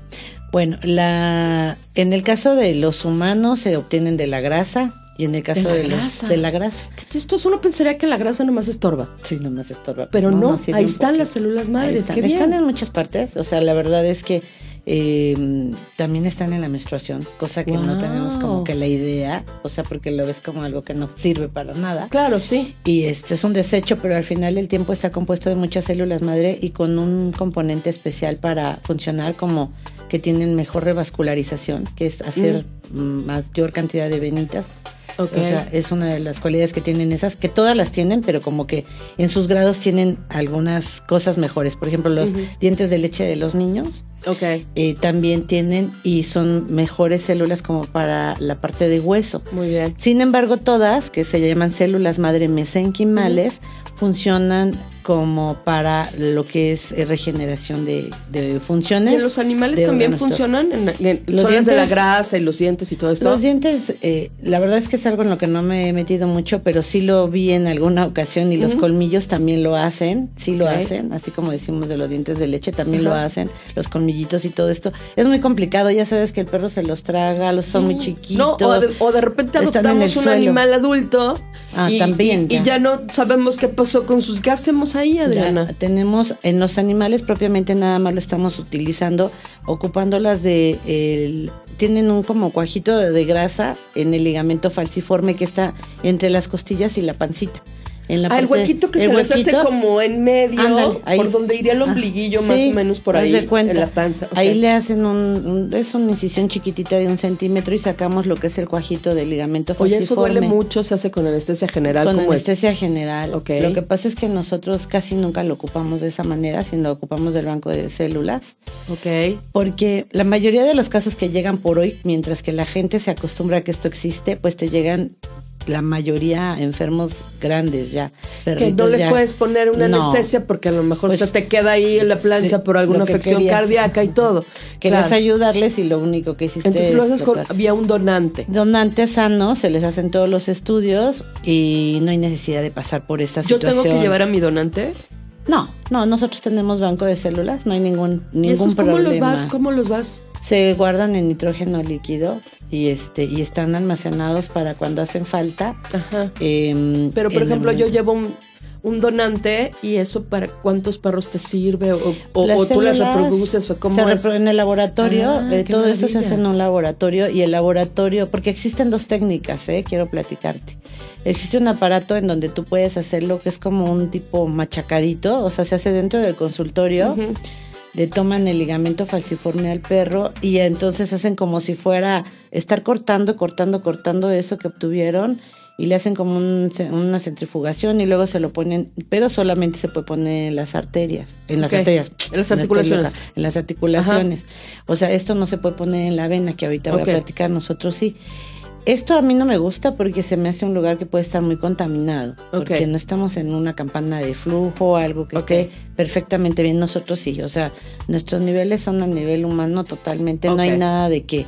Bueno, la en el caso de los humanos se obtienen de la grasa. Y en el caso de, de, los, de la grasa. Esto uno pensaría que la grasa nomás estorba. Sí, nomás estorba. Pero no, no, no ahí están las células madres. Están, están en muchas partes. O sea, la verdad es que eh, también están en la menstruación, cosa que wow. no tenemos como que la idea. O sea, porque lo ves como algo que no sirve para nada. Claro, sí. Y este es un desecho, pero al final el tiempo está compuesto de muchas células madre y con un componente especial para funcionar como que tienen mejor revascularización, que es hacer mm. mayor cantidad de venitas. Okay. O sea, es una de las cualidades que tienen esas, que todas las tienen, pero como que en sus grados tienen algunas cosas mejores. Por ejemplo, los uh-huh. dientes de leche de los niños okay. eh, también tienen y son mejores células como para la parte de hueso. Muy bien. Sin embargo, todas, que se llaman células madre mesenquimales, uh-huh. funcionan como para lo que es regeneración de, de funciones. ¿Y en los animales también funcionan? En, en los dientes de la grasa y los dientes y todo esto. Los dientes, eh, la verdad es que es algo en lo que no me he metido mucho, pero sí lo vi en alguna ocasión y uh-huh. los colmillos también lo hacen, sí lo okay. hacen, así como decimos de los dientes de leche, también uh-huh. lo hacen, los colmillitos y todo esto. Es muy complicado, ya sabes que el perro se los traga, los son sí. muy chiquitos. No, o, de, o de repente adoptamos un suelo. animal adulto ah, y, también, y, ya. y ya no sabemos qué pasó con sus gasemos. Ahí, Adriana. Ya, tenemos en los animales propiamente nada más lo estamos utilizando, ocupándolas de el, tienen un como cuajito de, de grasa en el ligamento falciforme que está entre las costillas y la pancita. En la ah, parte, el huequito que el se huequito, les hace como en medio, ándale, ahí, por donde iría el ombliguillo ah, más sí, o menos por ahí, en la panza. Okay. Ahí le hacen un, un, es una incisión chiquitita de un centímetro y sacamos lo que es el cuajito del ligamento falciforme. Oye, eso duele mucho, se hace con anestesia general. Con anestesia es? general. Okay. Lo que pasa es que nosotros casi nunca lo ocupamos de esa manera, sino lo ocupamos del banco de células. Okay. Porque la mayoría de los casos que llegan por hoy, mientras que la gente se acostumbra a que esto existe, pues te llegan... la mayoría enfermos grandes ya. Que no les ya. puedes poner una no. anestesia porque a lo mejor pues, se te queda ahí en la plancha sí, por alguna afección querías. cardíaca y todo. Querías claro. ayudarles y lo único que hiciste Entonces es... Entonces lo haces tocar. con vía un donante. Donante sano, se les hacen todos los estudios y no hay necesidad de pasar por esta ¿Yo situación. ¿Yo tengo que llevar a mi donante? No, no, nosotros tenemos banco de células, no hay ningún, ningún ¿Y esos problema. ¿Cómo los vas? ¿Cómo los vas? Se guardan en nitrógeno líquido y este y están almacenados para cuando hacen falta. Ajá. Eh, Pero, por ejemplo, yo llevo un, un donante y eso para cuántos perros te sirve o, o, las o tú las reproduces o cómo se es. Repro- en el laboratorio, ah, eh, todo maravilla. esto se hace en un laboratorio y el laboratorio, porque existen dos técnicas, eh, quiero platicarte. Existe un aparato en donde tú puedes hacer lo que es como un tipo machacadito, o sea, se hace dentro del consultorio. Uh-huh. Le toman el ligamento falciforme al perro y entonces hacen como si fuera estar cortando, cortando, cortando eso que obtuvieron y le hacen como un, una centrifugación y luego se lo ponen, pero solamente se puede poner en las arterias, en las okay. arterias, en las articulaciones, en las articulaciones. Ajá. O sea, esto no se puede poner en la vena, que ahorita voy okay. a platicar, nosotros sí. Esto a mí no me gusta porque se me hace un lugar que puede estar muy contaminado, okay. porque no estamos en una campana de flujo, algo que okay. esté perfectamente bien. Nosotros sí, o sea, nuestros niveles son a nivel humano totalmente, okay. no hay nada de que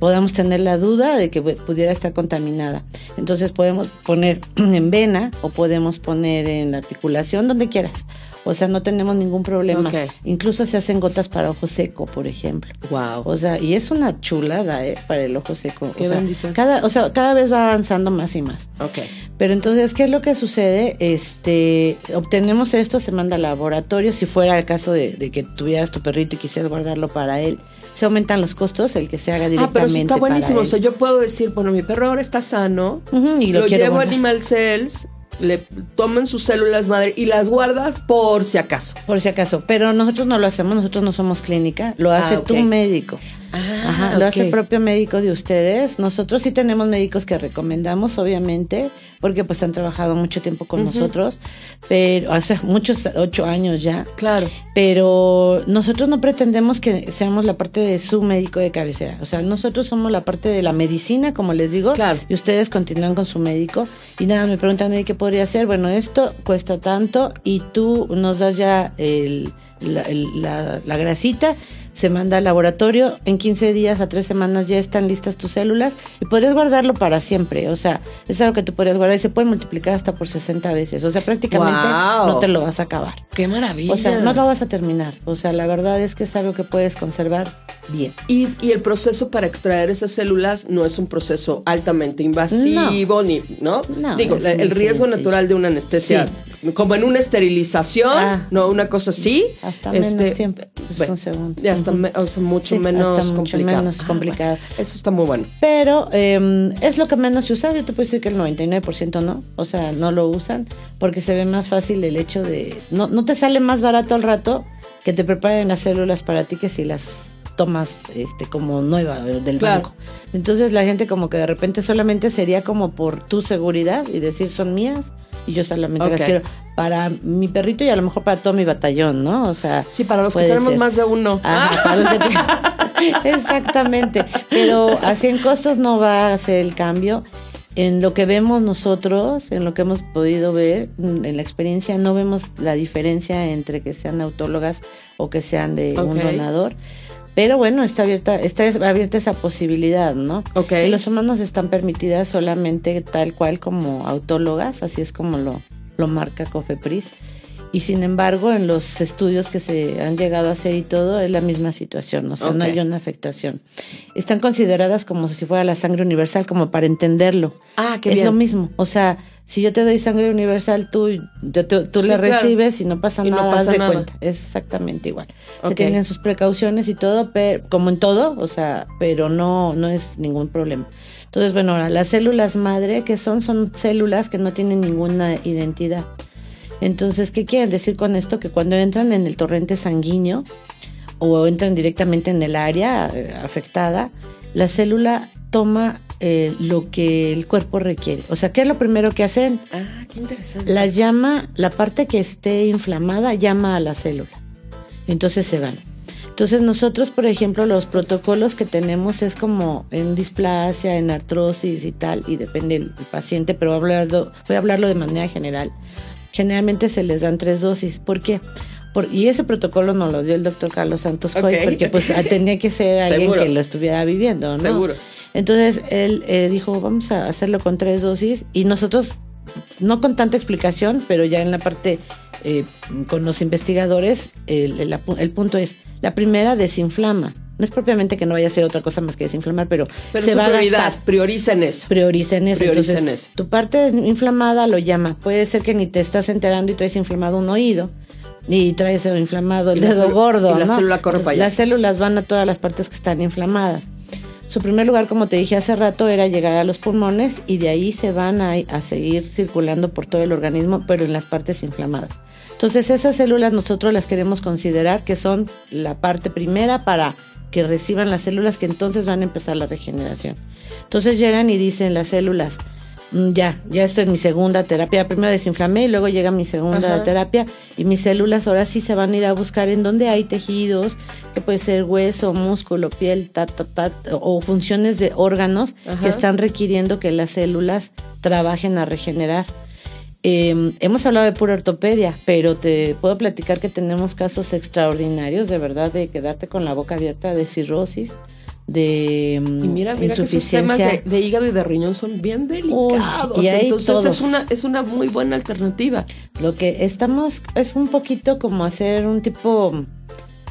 podamos tener la duda de que pudiera estar contaminada. Entonces podemos poner en vena o podemos poner en la articulación, donde quieras. O sea, no tenemos ningún problema. Okay. Incluso se hacen gotas para ojo seco, por ejemplo. Wow. O sea, y es una chulada, ¿eh? Para el ojo seco. Qué o bendición. Sea, cada, o sea, cada vez va avanzando más y más. Okay. Pero entonces, ¿qué es lo que sucede? Este, obtenemos esto, se manda al laboratorio. Si fuera el caso de, de que tuvieras tu perrito y quisieras guardarlo para él, se aumentan los costos, el que se haga directamente. Ah, pero eso está buenísimo. O sea, yo puedo decir, bueno, mi perro ahora está sano, uh-huh, y lo, lo llevo a Animal Cells. Le toman sus células madre y las guardas por si acaso. Por si acaso, pero nosotros no lo hacemos, nosotros no somos clínica, lo hace ah, okay. tu médico. Ah, Ajá, okay. Lo hace el propio médico de ustedes. Nosotros sí tenemos médicos que recomendamos, obviamente, porque pues han trabajado mucho tiempo con uh-huh. nosotros, pero hace o sea, muchos, ocho años ya. Claro. Pero nosotros no pretendemos que seamos la parte de su médico de cabecera. O sea, nosotros somos la parte de la medicina, como les digo, claro. y ustedes continúan con su médico. Y nada, me preguntan, ¿qué podría hacer? Bueno, esto cuesta tanto y tú nos das ya el... la, la, la grasita, se manda al laboratorio, en quince días a tres semanas ya están listas tus células y podrías guardarlo para siempre, o sea, es algo que tú podrías guardar y se puede multiplicar hasta por sesenta veces, o sea, prácticamente wow. no te lo vas a acabar. ¡Qué maravilla! O sea, no lo vas a terminar, o sea, la verdad es que es algo que puedes conservar bien. Y, y el proceso para extraer esas células no es un proceso altamente invasivo, no. ni, ¿no? no Digo, la, el riesgo sencillo. natural de una anestesia, sí. como en una esterilización, ah, no, una cosa así. Hasta este, menos tiempo, pues bueno, un segundo. Ya está. O sea, mucho sí, menos hasta mucho complicado. menos complicado. Ah, eso está muy bueno. Pero eh, es lo que menos se usa. Yo te puedo decir que el noventa y nueve por ciento no. O sea, no lo usan porque se ve más fácil el hecho de... No, no te sale más barato al rato que te preparen las células para ti que si las tomas este, como nueva del claro. banco. Entonces la gente como que de repente solamente sería como por tu seguridad y decir son mías. Y yo solamente okay. las quiero para mi perrito y a lo mejor para todo mi batallón, ¿no? O sea, sí, para los que tenemos ser. más de uno. Ajá, para los que te... Exactamente. Pero así en costos no va a ser el cambio. En lo que vemos nosotros, en lo que hemos podido ver, en la experiencia, no vemos la diferencia entre que sean autólogas o que sean de okay. un donador. Pero bueno, está abierta, está abierta esa posibilidad, ¿no? Okay. Y los humanos están permitidas solamente tal cual como autólogas, así es como lo, lo marca COFEPRIS. Y sin embargo, en los estudios que se han llegado a hacer y todo, es la misma situación, o sea, okay. no hay una afectación. Están consideradas como si fuera la sangre universal, como para entenderlo. Ah, qué bien. Es lo mismo, o sea... Si yo te doy sangre universal, tú, yo, tú, tú sí, la claro. recibes y no pasa y nada, no pasa haz de nada. cuenta. Es exactamente igual. Okay. Se tienen sus precauciones y todo, pero, como en todo, o sea, pero no, no es ningún problema. Entonces, bueno, ahora, las células madre, ¿qué son? Son células que no tienen ninguna identidad. Entonces, ¿qué quieren decir con esto? Que cuando entran en el torrente sanguíneo o entran directamente en el área afectada, la célula toma... Eh, lo que el cuerpo requiere. O sea, ¿qué es lo primero que hacen? Ah, qué interesante. La llama, la parte que esté inflamada llama a la célula. Entonces se van. Entonces nosotros, por ejemplo, los protocolos que tenemos es como en displasia, en artrosis y tal, y depende del paciente, pero voy a hablarlo, voy a hablarlo de manera general. Generalmente se les dan tres dosis. ¿Por qué? Por, y ese protocolo nos lo dio el doctor Carlos Santoscoy, okay. porque pues tenía que ser alguien Seguro. que lo estuviera viviendo, ¿no? Seguro. Entonces él eh, dijo, vamos a hacerlo con tres dosis y nosotros, no con tanta explicación, pero ya en la parte eh, con los investigadores, el, el, el punto es, la primera desinflama. No es propiamente que no vaya a ser otra cosa más que desinflamar, pero, pero se va a gastar. Prioricen eso. Prioricen eso. Prioricen Entonces, eso. Tu parte inflamada lo llama. Puede ser que ni te estás enterando y traes inflamado un oído. Y trae ese inflamado el dedo gordo, ¿no? Y la célula corre para allá. Las células van a todas las partes que están inflamadas. Su primer lugar, como te dije hace rato, era llegar a los pulmones y de ahí se van a, a seguir circulando por todo el organismo, pero en las partes inflamadas. Entonces, esas células nosotros las queremos considerar que son la parte primera para que reciban las células que entonces van a empezar la regeneración. Entonces llegan y dicen las células... Ya, ya estoy en mi segunda terapia. Primero desinflamé y luego llega mi segunda Ajá. terapia y mis células ahora sí se van a ir a buscar en donde hay tejidos, que puede ser hueso, músculo, piel, ta, ta, ta, o funciones de órganos Ajá. que están requiriendo que las células trabajen a regenerar. Eh, hemos hablado de pura ortopedia, pero te puedo platicar que tenemos casos extraordinarios, de verdad, de quedarte con la boca abierta de cirrosis. de y mira, mira insuficiencia. Que esos temas de, de hígado y de riñón son bien delicados. Uy, entonces todos. es una es una muy buena alternativa. Lo que estamos es un poquito como hacer un tipo,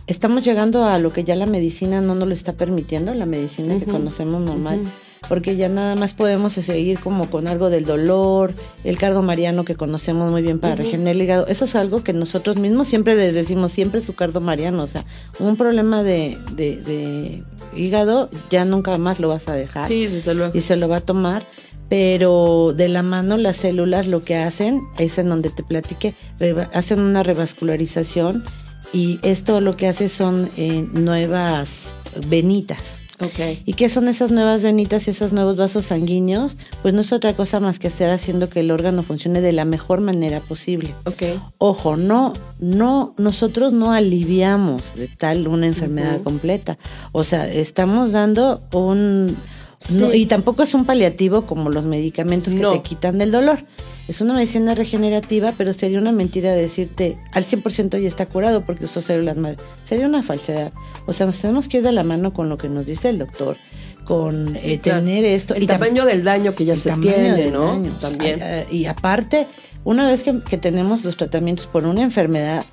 estamos llegando a lo que ya la medicina no nos lo está permitiendo, la medicina uh-huh. que conocemos normal. Uh-huh. Porque ya nada más podemos seguir como con algo del dolor, el cardomariano que conocemos muy bien para uh-huh. regenerar el hígado. Eso es algo que nosotros mismos siempre les decimos, siempre su cardomariano. O sea, un problema de, de, de hígado ya nunca más lo vas a dejar. Sí, desde luego. Y se lo va a tomar. Pero de la mano las células lo que hacen, es en donde te platiqué, reba- hacen una revascularización y esto lo que hace son eh, nuevas venitas. Okay. ¿Y qué son esas nuevas venitas y esos nuevos vasos sanguíneos? Pues no es otra cosa más que estar haciendo que el órgano funcione de la mejor manera posible. Okay. Ojo, no, no, nosotros no aliviamos de tal una enfermedad uh-huh. completa. O sea, estamos dando un... Sí. No, y tampoco es un paliativo como los medicamentos que no. te quitan del dolor. Es una medicina regenerativa, pero sería una mentira decirte al cien por ciento ya está curado porque usó células madre. Sería una falsedad. O sea, nos tenemos que ir de la mano con lo que nos dice el doctor, con sí, eh, claro. tener esto. El y tamaño tam- del daño que ya se tiene, ¿no? Daño. También. A, a, y aparte, una vez que, que tenemos los tratamientos por una enfermedad,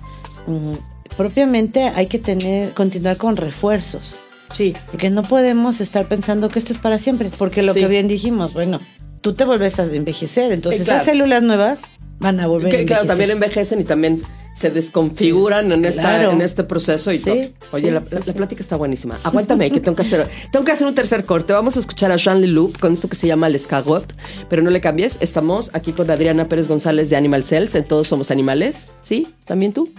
um, propiamente hay que tener continuar con refuerzos. Sí. Porque no podemos estar pensando que esto es para siempre. Porque lo sí. que bien dijimos, bueno... Tú te vuelves a envejecer, entonces eh, claro. esas células nuevas van a volver que, a envejecer. Claro, también envejecen y también se desconfiguran sí, en, claro. esta, en este proceso. Y sí, todo. Oye, sí, la, sí, la, sí. la plática está buenísima. Aguántame, que tengo que hacer tengo que hacer un tercer corte. Vamos a escuchar a Shanley Loop con esto que se llama el escagot, pero no le cambies. Estamos aquí con Adriana Pérez González de Animal Cells, en Todos Somos Animales. ¿Sí? ¿También tú?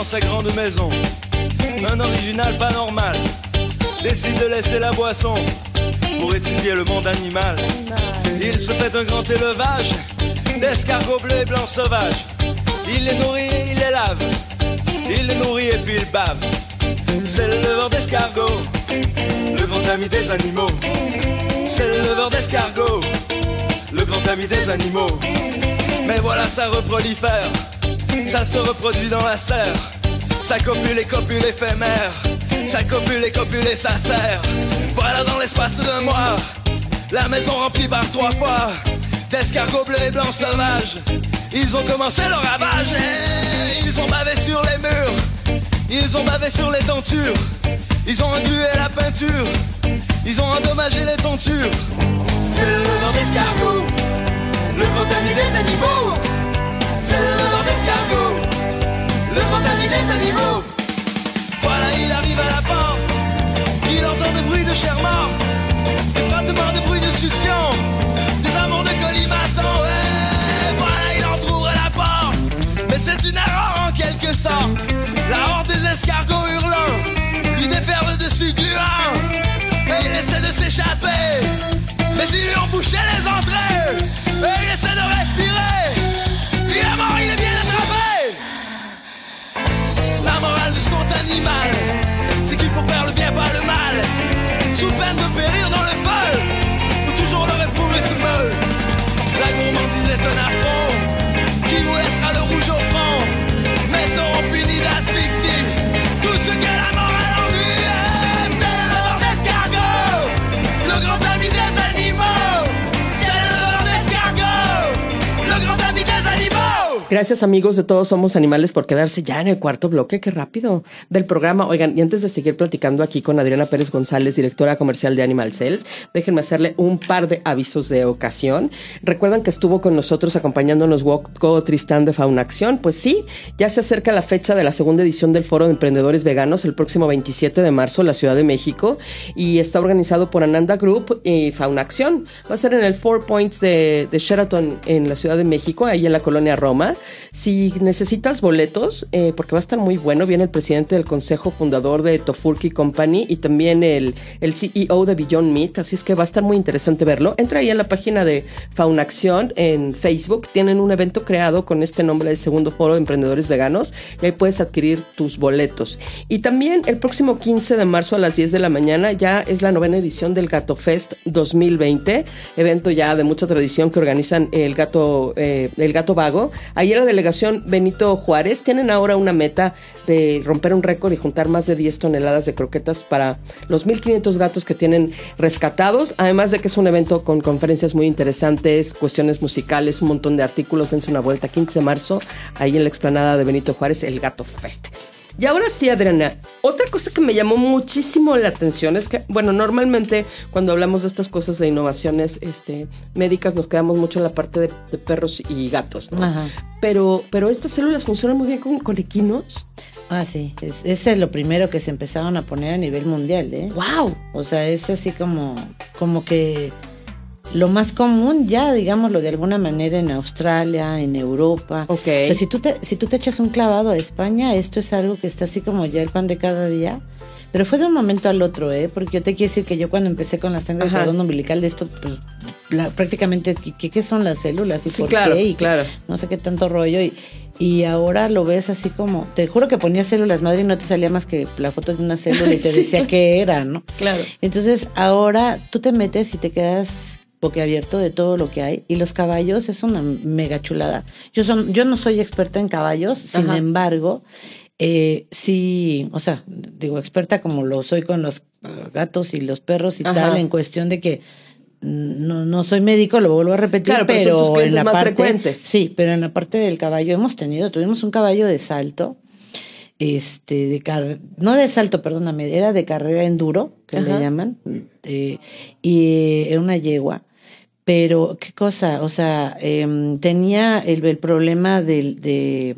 Dans sa grande maison, un original pas normal décide de laisser la boisson pour étudier le monde animal. Il se fait un grand élevage d'escargots bleus et blancs sauvages. Il les nourrit, il les lave, il les nourrit et puis il bave. C'est l'éleveur d'escargots, le grand ami des animaux. C'est l'éleveur d'escargots, le grand ami des animaux. Mais voilà, ça reprolifère. Ça se reproduit dans la serre. Ça copule et copule éphémère. Ça copule et copule et ça serre. Voilà dans l'espace de mois la maison remplie par trois fois d'escargots bleus et blancs sauvages. Ils ont commencé leur ravage et ils ont bavé sur les murs. Ils ont bavé sur les tentures. Ils ont englué la peinture. Ils ont endommagé les tentures. C'est le nom d'escargot, le grand ami des animaux. C'est le grand escargot, le grand ami des animaux. Voilà, il arrive à la porte, il entend des bruits de chair mort, des frottements de bruit de succion, des amours de colimaçon. Et voilà, il entrouvre la porte, mais c'est une erreur en quelque sorte. La horde des escargots hurlants lui déferle dessus gluant, et il essaie de s'échapper, mais ils lui ont bouché les entrées, et il essaie de respirer. Animal, c'est qu'il faut faire le bien, pas le mal. Sous peine de périr dans le bol, où toujours le réprouver se meule. La gourmandise est un affront qui vous laissera le rouge au front. Mais seront punis d'asphyxie tout ce que la morale ennuie. C'est le leveur d'escargot, le grand ami des animaux. C'est le leveur d'escargot, le grand ami des animaux. Gracias, amigos de Todos Somos Animales, por quedarse ya en el cuarto bloque. Qué rápido del programa. Oigan, y antes de seguir platicando aquí con Adriana Pérez González, directora comercial de Animal Cells, déjenme hacerle un par de avisos de ocasión. Recuerdan que estuvo con nosotros acompañándonos Hugo Tristán de Fauna Acción. Pues sí, ya se acerca la fecha de la segunda edición del Foro de Emprendedores Veganos, el próximo veintisiete de marzo en la Ciudad de México, y está organizado por Ananda Group y Fauna Acción. Va a ser en el Four Points de, de Sheraton en la Ciudad de México, ahí en la colonia Roma. Si necesitas boletos, eh, porque va a estar muy bueno, viene el presidente del consejo fundador de Tofurky Company y también el, el C E O de Beyond Meat, así es que va a estar muy interesante verlo. Entra ahí en la página de Fauna Acción en Facebook, tienen un evento creado con este nombre de Segundo Foro de Emprendedores Veganos y ahí puedes adquirir tus boletos. Y también el próximo quince de marzo a las diez de la mañana ya es la novena edición del Gato Fest dos mil veinte, evento ya de mucha tradición que organizan el Gato, eh, el Gato Vago. Ahí la delegación Benito Juárez tienen ahora una meta de romper un récord y juntar más de diez toneladas de croquetas para los mil quinientos gatos que tienen rescatados, además de que es un evento con conferencias muy interesantes, cuestiones musicales, un montón de artículos. Dense una vuelta, quince de marzo, ahí en la explanada de Benito Juárez, el Gato Fest. Y ahora sí, Adriana, otra cosa que me llamó muchísimo la atención es que, bueno, normalmente cuando hablamos de estas cosas de innovaciones este, médicas nos quedamos mucho en la parte de, de perros y gatos, ¿no? Ajá. Pero, pero estas células funcionan muy bien con, con equinos. Ah, sí. Es, ese es lo primero que se empezaron a poner a nivel mundial, ¿eh? ¡Wow! O sea, es así como, como que lo más común ya, digámoslo de alguna manera, en Australia, en Europa. Okay. O sea, si tú te, si tú te echas un clavado a España, esto es algo que está así como ya el pan de cada día. Pero fue de un momento al otro, ¿eh? Porque yo te quiero decir que yo cuando empecé con las tangas de cordón umbilical de esto, pues la, prácticamente qué, qué son las células y sí, por claro, qué y claro. no sé qué tanto rollo y, y ahora lo ves así como, te juro que ponías células madre y no te salía más que la foto de una célula y te sí, decía claro. qué era, ¿no? Claro. Entonces ahora tú te metes y te quedas boquiabierto de todo lo que hay y los caballos es una mega chulada. Yo son, yo no soy experta en caballos, sin Ajá. embargo, eh, sí, o sea, digo experta como lo soy con los gatos y los perros y Ajá. tal, en cuestión de que no, no soy médico, lo vuelvo a repetir, claro, pero, pero son tus clientes en la más parte, frecuentes. Sí, pero en la parte del caballo hemos tenido, tuvimos un caballo de salto, este, de car- no de salto, perdóname, era de carrera enduro, que Ajá. le llaman, eh, y era una yegua. Pero, ¿qué cosa? O sea, eh, tenía el, el problema del, de,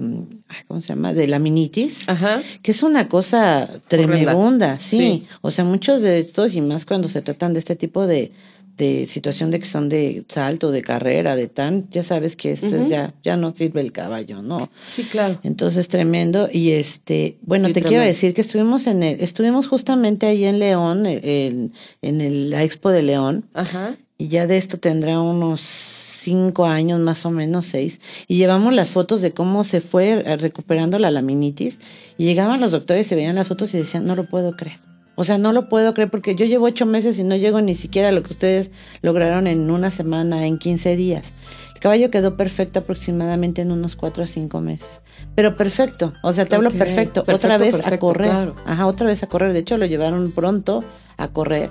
¿cómo se llama? De la laminitis, Ajá. que es una cosa tremenda, sí. sí. O sea, muchos de estos, y más cuando se tratan de este tipo de, de situación de que son de salto, de carrera, de tan, ya sabes que esto uh-huh. es ya, ya no sirve el caballo, ¿no? Sí, claro. Entonces, tremendo. Y este, bueno, sí, te tremendo. quiero decir que estuvimos en el, estuvimos justamente ahí en León, en, en el, la Expo de León. Ajá. Y ya de esto tendrá unos cinco años, más o menos seis. Y llevamos las fotos de cómo se fue recuperando la laminitis. Y llegaban los doctores, se veían las fotos y decían, no lo puedo creer. O sea, no lo puedo creer porque yo llevo ocho meses y no llego ni siquiera a lo que ustedes lograron en una semana, en quince días. El caballo quedó perfecto aproximadamente en unos cuatro a cinco meses. Pero perfecto, o sea, te okay. hablo perfecto. perfecto. Otra vez perfecto, a correr. Claro. Ajá, otra vez a correr. De hecho, lo llevaron pronto a correr.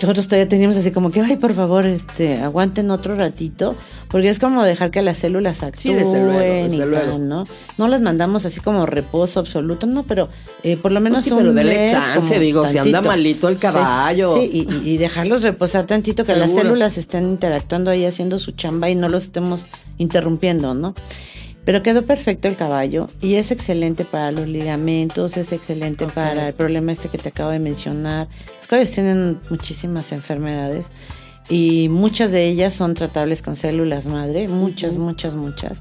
Nosotros todavía teníamos así como que, ay, por favor, este, aguanten otro ratito, porque es como dejar que las células actúen sí, desde luego, desde y luego. Tal, ¿no? No las mandamos así como reposo absoluto, no, pero eh, por lo menos pues sí, un pero denle mes, chance, digo, tantito. Si anda malito el caballo. Sí, sí y, y dejarlos reposar tantito, que Seguro. las células estén interactuando ahí, haciendo su chamba y no los estemos interrumpiendo, ¿no? Pero quedó perfecto el caballo y es excelente para los ligamentos, es excelente okay. para el problema este que te acabo de mencionar. Los caballos tienen muchísimas enfermedades y muchas de ellas son tratables con células madre, muchas, uh-huh. muchas, muchas.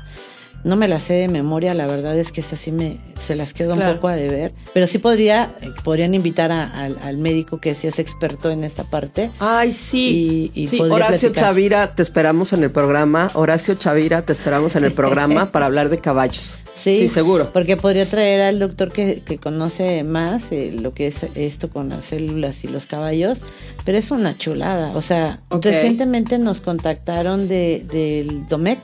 No me las sé de memoria, la verdad es que esas sí me, se las quedo claro. un poco a deber. Pero sí podría, podrían invitar a, a, al médico que sí es experto en esta parte. Ay, sí. Y, y sí, Horacio platicar. Chavira, te esperamos en el programa. Horacio Chavira, te esperamos en el programa para hablar de caballos. Sí, sí, seguro. Porque podría traer al doctor que, que conoce más eh, lo que es esto con las células y los caballos, pero es una chulada. O sea, okay. recientemente nos contactaron de, del Domecq.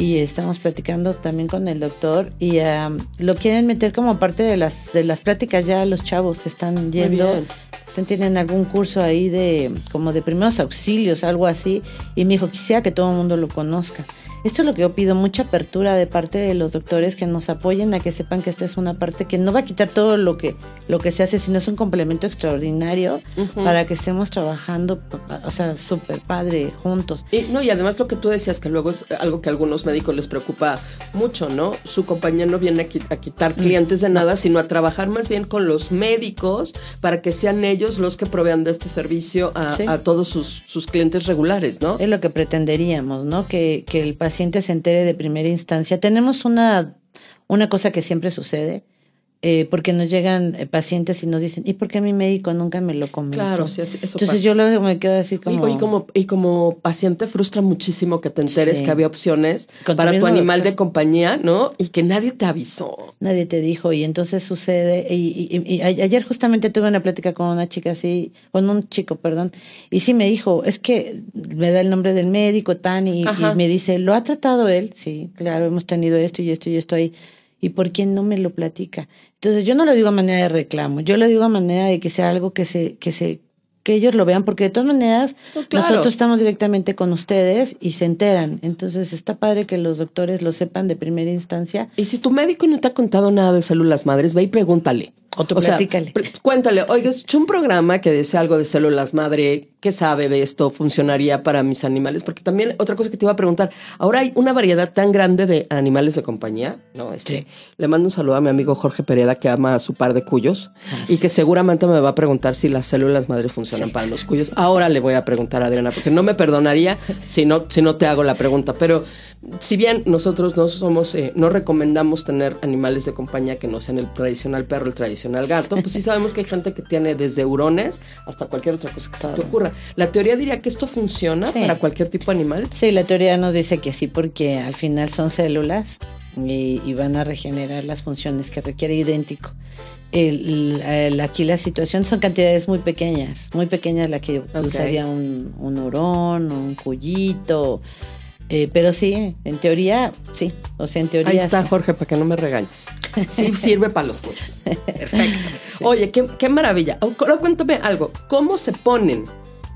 Y estamos platicando también con el doctor y um, lo quieren meter como parte de las de las pláticas ya los chavos que están yendo, están, tienen algún curso ahí de como de primeros auxilios, algo así. Y me dijo, quisiera que todo el mundo lo conozca. Esto es lo que yo pido, mucha apertura de parte de los doctores que nos apoyen a que sepan que esta es una parte que no va a quitar todo lo que lo que se hace, sino es un complemento extraordinario uh-huh. para que estemos trabajando, o sea, súper padre, juntos. Y, no, y además lo que tú decías, que luego es algo que a algunos médicos les preocupa mucho, ¿no? Su compañía no viene a, qui- a quitar clientes de nada, sino a trabajar más bien con los médicos para que sean ellos los que provean de este servicio a, sí. a todos sus, sus clientes regulares, ¿no? Es lo que pretenderíamos, ¿no? Que, que el paciente se entere de primera instancia. Tenemos una, una cosa que siempre sucede, eh, porque nos llegan pacientes y nos dicen, ¿y por qué mi médico nunca me lo comentó? Claro, sí, eso Entonces pasa. Yo luego me quedo así como... Y, y, como, y como paciente frustra muchísimo que te enteres sí. que había opciones Con para tu, tu animal doctor. de compañía, ¿no? Y que nadie te avisó. Nadie te dijo, y entonces sucede. Y, y, y ayer justamente tuve una plática con una chica así, con un chico, perdón, y sí me dijo, es que me da el nombre del médico, tan, y, y me dice, ¿lo ha tratado él? Sí, claro, hemos tenido esto y esto y esto ahí. ¿Y por qué no me lo platica? Entonces, yo no lo digo a manera de reclamo, yo lo digo a manera de que sea algo que se que se que ellos lo vean, porque de todas maneras oh, claro. nosotros estamos directamente con ustedes y se enteran. Entonces, está padre que los doctores lo sepan de primera instancia. Y si tu médico no te ha contado nada de células madres, ve y pregúntale. O, o sea, pl- cuéntale, oiga, escuché un programa que decía algo de células madre, ¿qué sabe de esto? ¿Funcionaría para mis animales? Porque también otra cosa que te iba a preguntar, ahora hay una variedad tan grande de animales de compañía, ¿no? Este, sí. Le mando un saludo a mi amigo Jorge Pereda, que ama a su par de cuyos, ah, y sí. que seguramente me va a preguntar si las células madre funcionan sí. para los cuyos. Ahora le voy a preguntar a Adriana, porque no me perdonaría si no, si no te hago la pregunta. Pero si bien nosotros no somos, eh, no recomendamos tener animales de compañía que no sean el tradicional perro, el tradicional tradicional gato, pues sí sabemos que hay gente que tiene desde hurones hasta cualquier otra cosa que claro. se te ocurra. ¿La teoría diría que esto funciona sí. para cualquier tipo de animal? Sí, la teoría nos dice que sí, porque al final son células y, y van a regenerar las funciones que requiere idéntico. El, el, aquí la situación son cantidades muy pequeñas, muy pequeñas la que okay. usaría un, un hurón, un pollito... Eh, pero sí, en teoría, sí. O sea, en teoría. Ahí está, sí. Jorge, para que no me regañes. Sí, sirve para los pollos. Perfecto. Sí. Oye, qué, qué maravilla. Ahora cuéntame algo. ¿Cómo se ponen?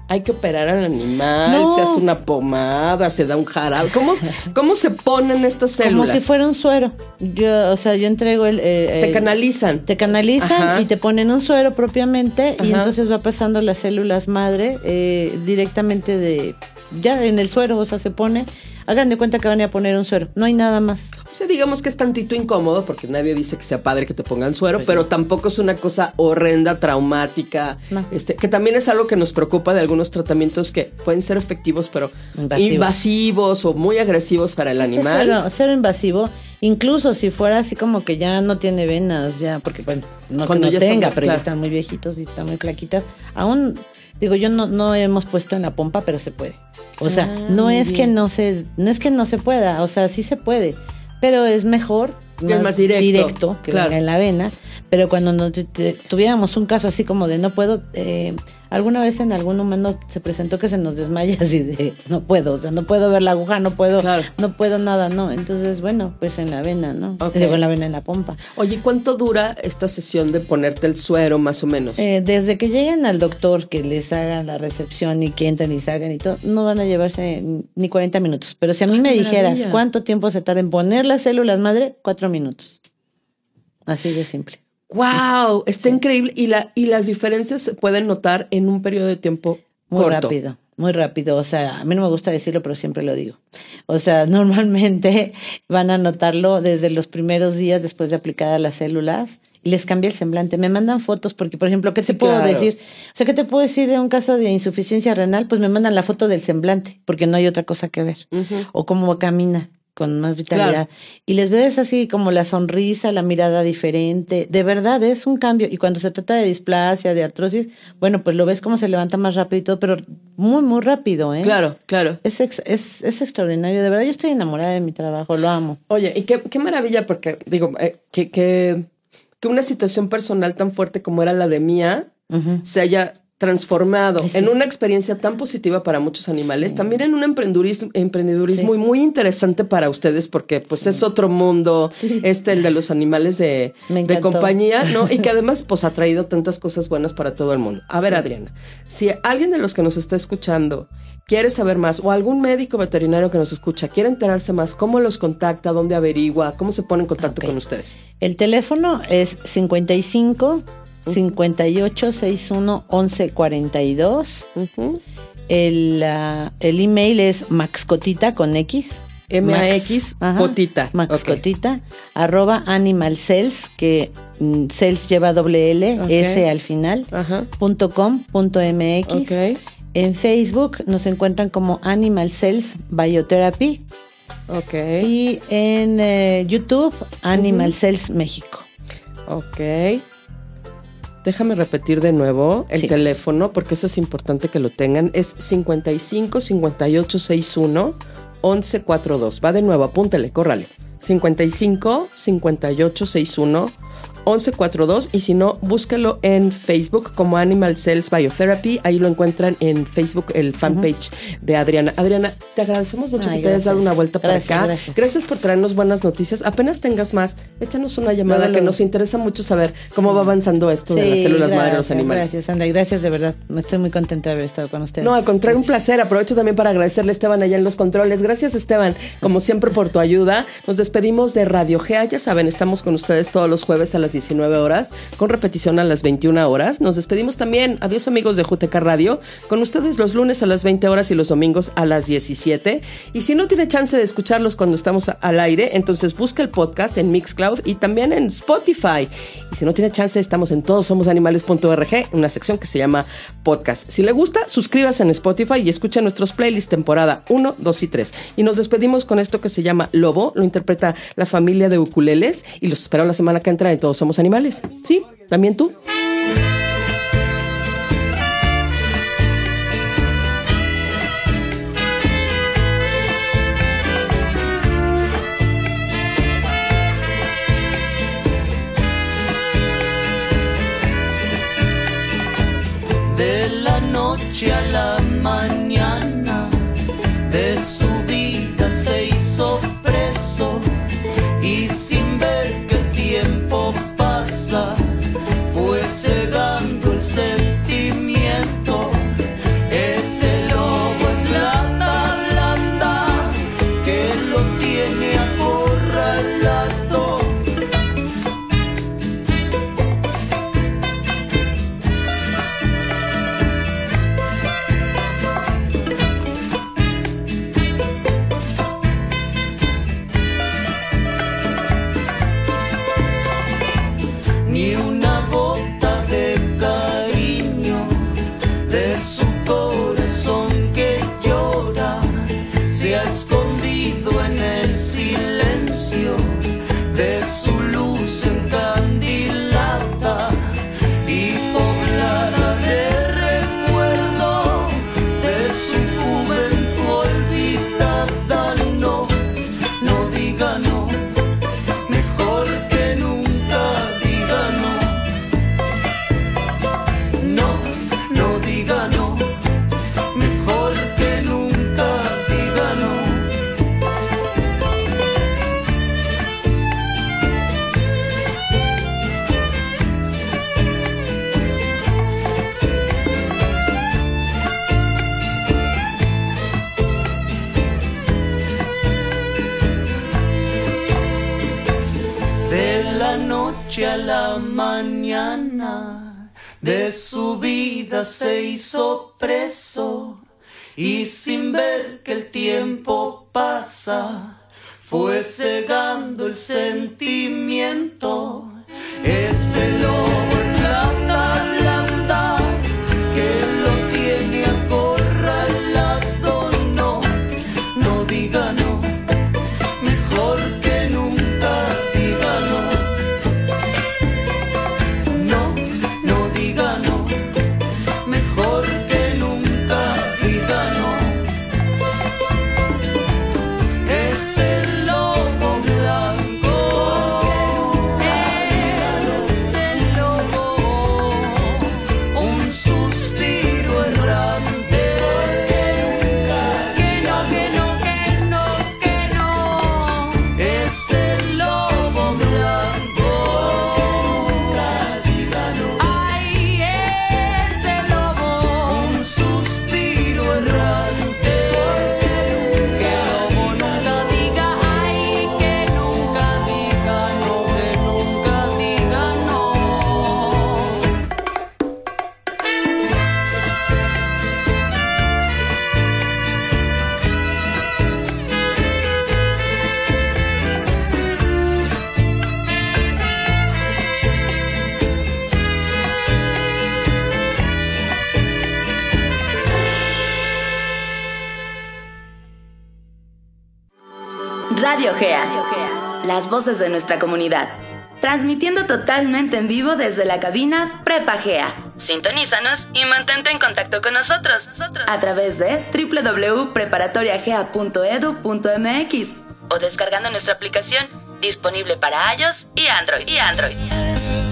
¿Hay que operar al animal? No. ¿Se hace una pomada? ¿Se da un jarabe? ¿Cómo, cómo se ponen estas células? Como si fuera un suero. Yo, o sea, yo entrego el... Eh, te el, canalizan. Te canalizan Ajá. y te ponen un suero propiamente Ajá. y entonces va pasando las células madre eh, directamente de... Ya en el suero, o sea, se pone... Hagan de cuenta que van a poner un suero. No hay nada más. O sea, digamos que es tantito incómodo, porque nadie dice que sea padre que te pongan suero, pues pero sí. tampoco es una cosa horrenda, traumática, no. este, que también es algo que nos preocupa de algunos tratamientos que pueden ser efectivos, pero invasivos, invasivos o muy agresivos para el este animal. Cero, cero invasivo, incluso si fuera así como que ya no tiene venas, ya, porque bueno, no Cuando que no tenga, pero claro. ya están muy viejitos y están muy claquitas. Aún... Digo, yo no, no hemos puesto en la pompa, pero se puede. O sea, ah, no es bien. que no se, no es que no se pueda, o sea, sí se puede, pero es mejor más, más directo, directo que claro. venga en la vena. Pero cuando no te, te, tuviéramos un caso así como de no puedo, eh, alguna vez en algún humano se presentó que se nos desmaya así de no puedo, o sea, no puedo ver la aguja, no puedo, claro. no puedo nada, no. Entonces, bueno, pues en la vena, ¿no? Okay. Digo, en la vena, en la pompa. Oye, ¿cuánto dura esta sesión de ponerte el suero más o menos? Eh, desde que lleguen al doctor, que les hagan la recepción y que entren y salgan y todo, no van a llevarse ni cuarenta minutos. Pero si a mí me dijeras maravilla. cuánto tiempo se tarda en poner las células madre, cuatro minutos. Así de simple. ¡Wow! Está sí. increíble. Y, la, y las diferencias se pueden notar en un periodo de tiempo muy corto. rápido, muy rápido. O sea, a mí no me gusta decirlo, pero siempre lo digo. O sea, normalmente van a notarlo desde los primeros días después de aplicadas las células y les cambia el semblante. Me mandan fotos porque, por ejemplo, ¿qué te sí, puedo claro. decir? O sea, ¿qué te puedo decir de un caso de insuficiencia renal? Pues me mandan la foto del semblante porque no hay otra cosa que ver. Uh-huh. O cómo camina. Con más vitalidad. Claro. Y les ves así como la sonrisa, la mirada diferente. De verdad, es un cambio. Y cuando se trata de displasia, de artrosis, bueno, pues lo ves como se levanta más rápido y todo, pero muy, muy rápido, ¿eh? Claro, claro. Es, ex, es, es extraordinario. De verdad, yo estoy enamorada de mi trabajo, lo amo. Oye, y qué, qué maravilla, porque digo, eh, que, que, que una situación personal tan fuerte como era la de Mía uh-huh. se haya... transformado sí. en una experiencia tan positiva para muchos animales, sí. también en un emprendurismo, emprendedurismo sí. muy interesante para ustedes porque pues sí. es otro mundo, sí. este, el de los animales de, de compañía, ¿no? Y que además pues ha traído tantas cosas buenas para todo el mundo. A ver, sí. Adriana, si alguien de los que nos está escuchando quiere saber más o algún médico veterinario que nos escucha quiere enterarse más, ¿cómo los contacta? ¿Dónde averigua? ¿Cómo se pone en contacto okay. con ustedes? El teléfono es cincuenta y cinco cincuenta y ocho sesenta y uno once cuarenta y dos. Uh-huh. el, uh, el email es maxcotita con X. M A X Max, Cotita. Maxcotita. Okay. Arroba Animal Cells, que mm, Cells lleva doble L, okay. S al final, uh-huh. punto com, punto M X. Okay. En Facebook nos encuentran como Animal Cells Biotherapy. Okay. Y en eh, YouTube, Animal uh-huh. Cells México. Ok. Déjame repetir de nuevo el sí. teléfono, porque eso es importante que lo tengan. Es cincuenta y cinco cincuenta y ocho sesenta y uno once cuarenta y dos. Va de nuevo, apúntale, córrale. cincuenta y cinco cincuenta y ocho sesenta y uno once cuarenta y dos. Y si no, búscalo en Facebook como Animal Cells Biotherapy. Ahí lo encuentran en Facebook, el fanpage uh-huh. de Adriana. Adriana, te agradecemos mucho Ay, que gracias. te hayas dado una vuelta gracias, para acá. Gracias. gracias por traernos buenas noticias. Apenas tengas más, échanos una llamada no, que no. nos interesa mucho saber cómo sí. va avanzando esto sí, de las células gracias, madre de los animales. Gracias, Sandra. Y gracias de verdad. Me estoy muy contenta de haber estado con ustedes. No, al contrario, un placer. Aprovecho también para agradecerle a Esteban allá en los controles. Gracias, Esteban, como siempre, por tu ayuda. Nos despedimos de Radio Gea. Ya saben, estamos con ustedes todos los jueves a las diecinueve horas, con repetición a las veintiuna horas. Nos despedimos también, adiós amigos de Ejuteca Radio, con ustedes los lunes a las veinte horas y los domingos a las diecisiete. Y si no tiene chance de escucharlos cuando estamos al aire, entonces busca el podcast en Mixcloud y también en Spotify. Y si no tiene chance, estamos en todos somos animales punto org, una sección que se llama podcast. Si le gusta, suscríbase en Spotify y escucha nuestros playlists temporada uno, dos y tres. Y nos despedimos con esto que se llama Lobo, lo interpreta la familia de ukuleles y los espero la semana que entra en Todos Somos Animales. ¿Sí? ¿También tú? De la noche a la mañana, de su vida se hizo preso, y sin ver que el tiempo pasa, fue cegando el sentimiento. Ese lobo en lata blanda que lo tiene acorralado. De su vida se hizo preso, y sin ver que el tiempo pasa, fue cegando el sentimiento. Ese lobo en lata blanda que lo tiene acorralado. No, no diga no, mejor que nunca diga no. Radio Gea, las voces de nuestra comunidad. Transmitiendo totalmente en vivo desde la cabina Prepa Gea. Sintonízanos y mantente en contacto con nosotros, nosotros. A través de doble u doble u doble u punto preparatoria gea punto edu punto eme equis o descargando nuestra aplicación disponible para iOS y Android. Y Android.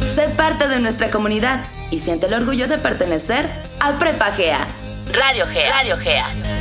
Sé parte de nuestra comunidad y siente el orgullo de pertenecer a Prepa Gea. Radio Gea. Radio Gea.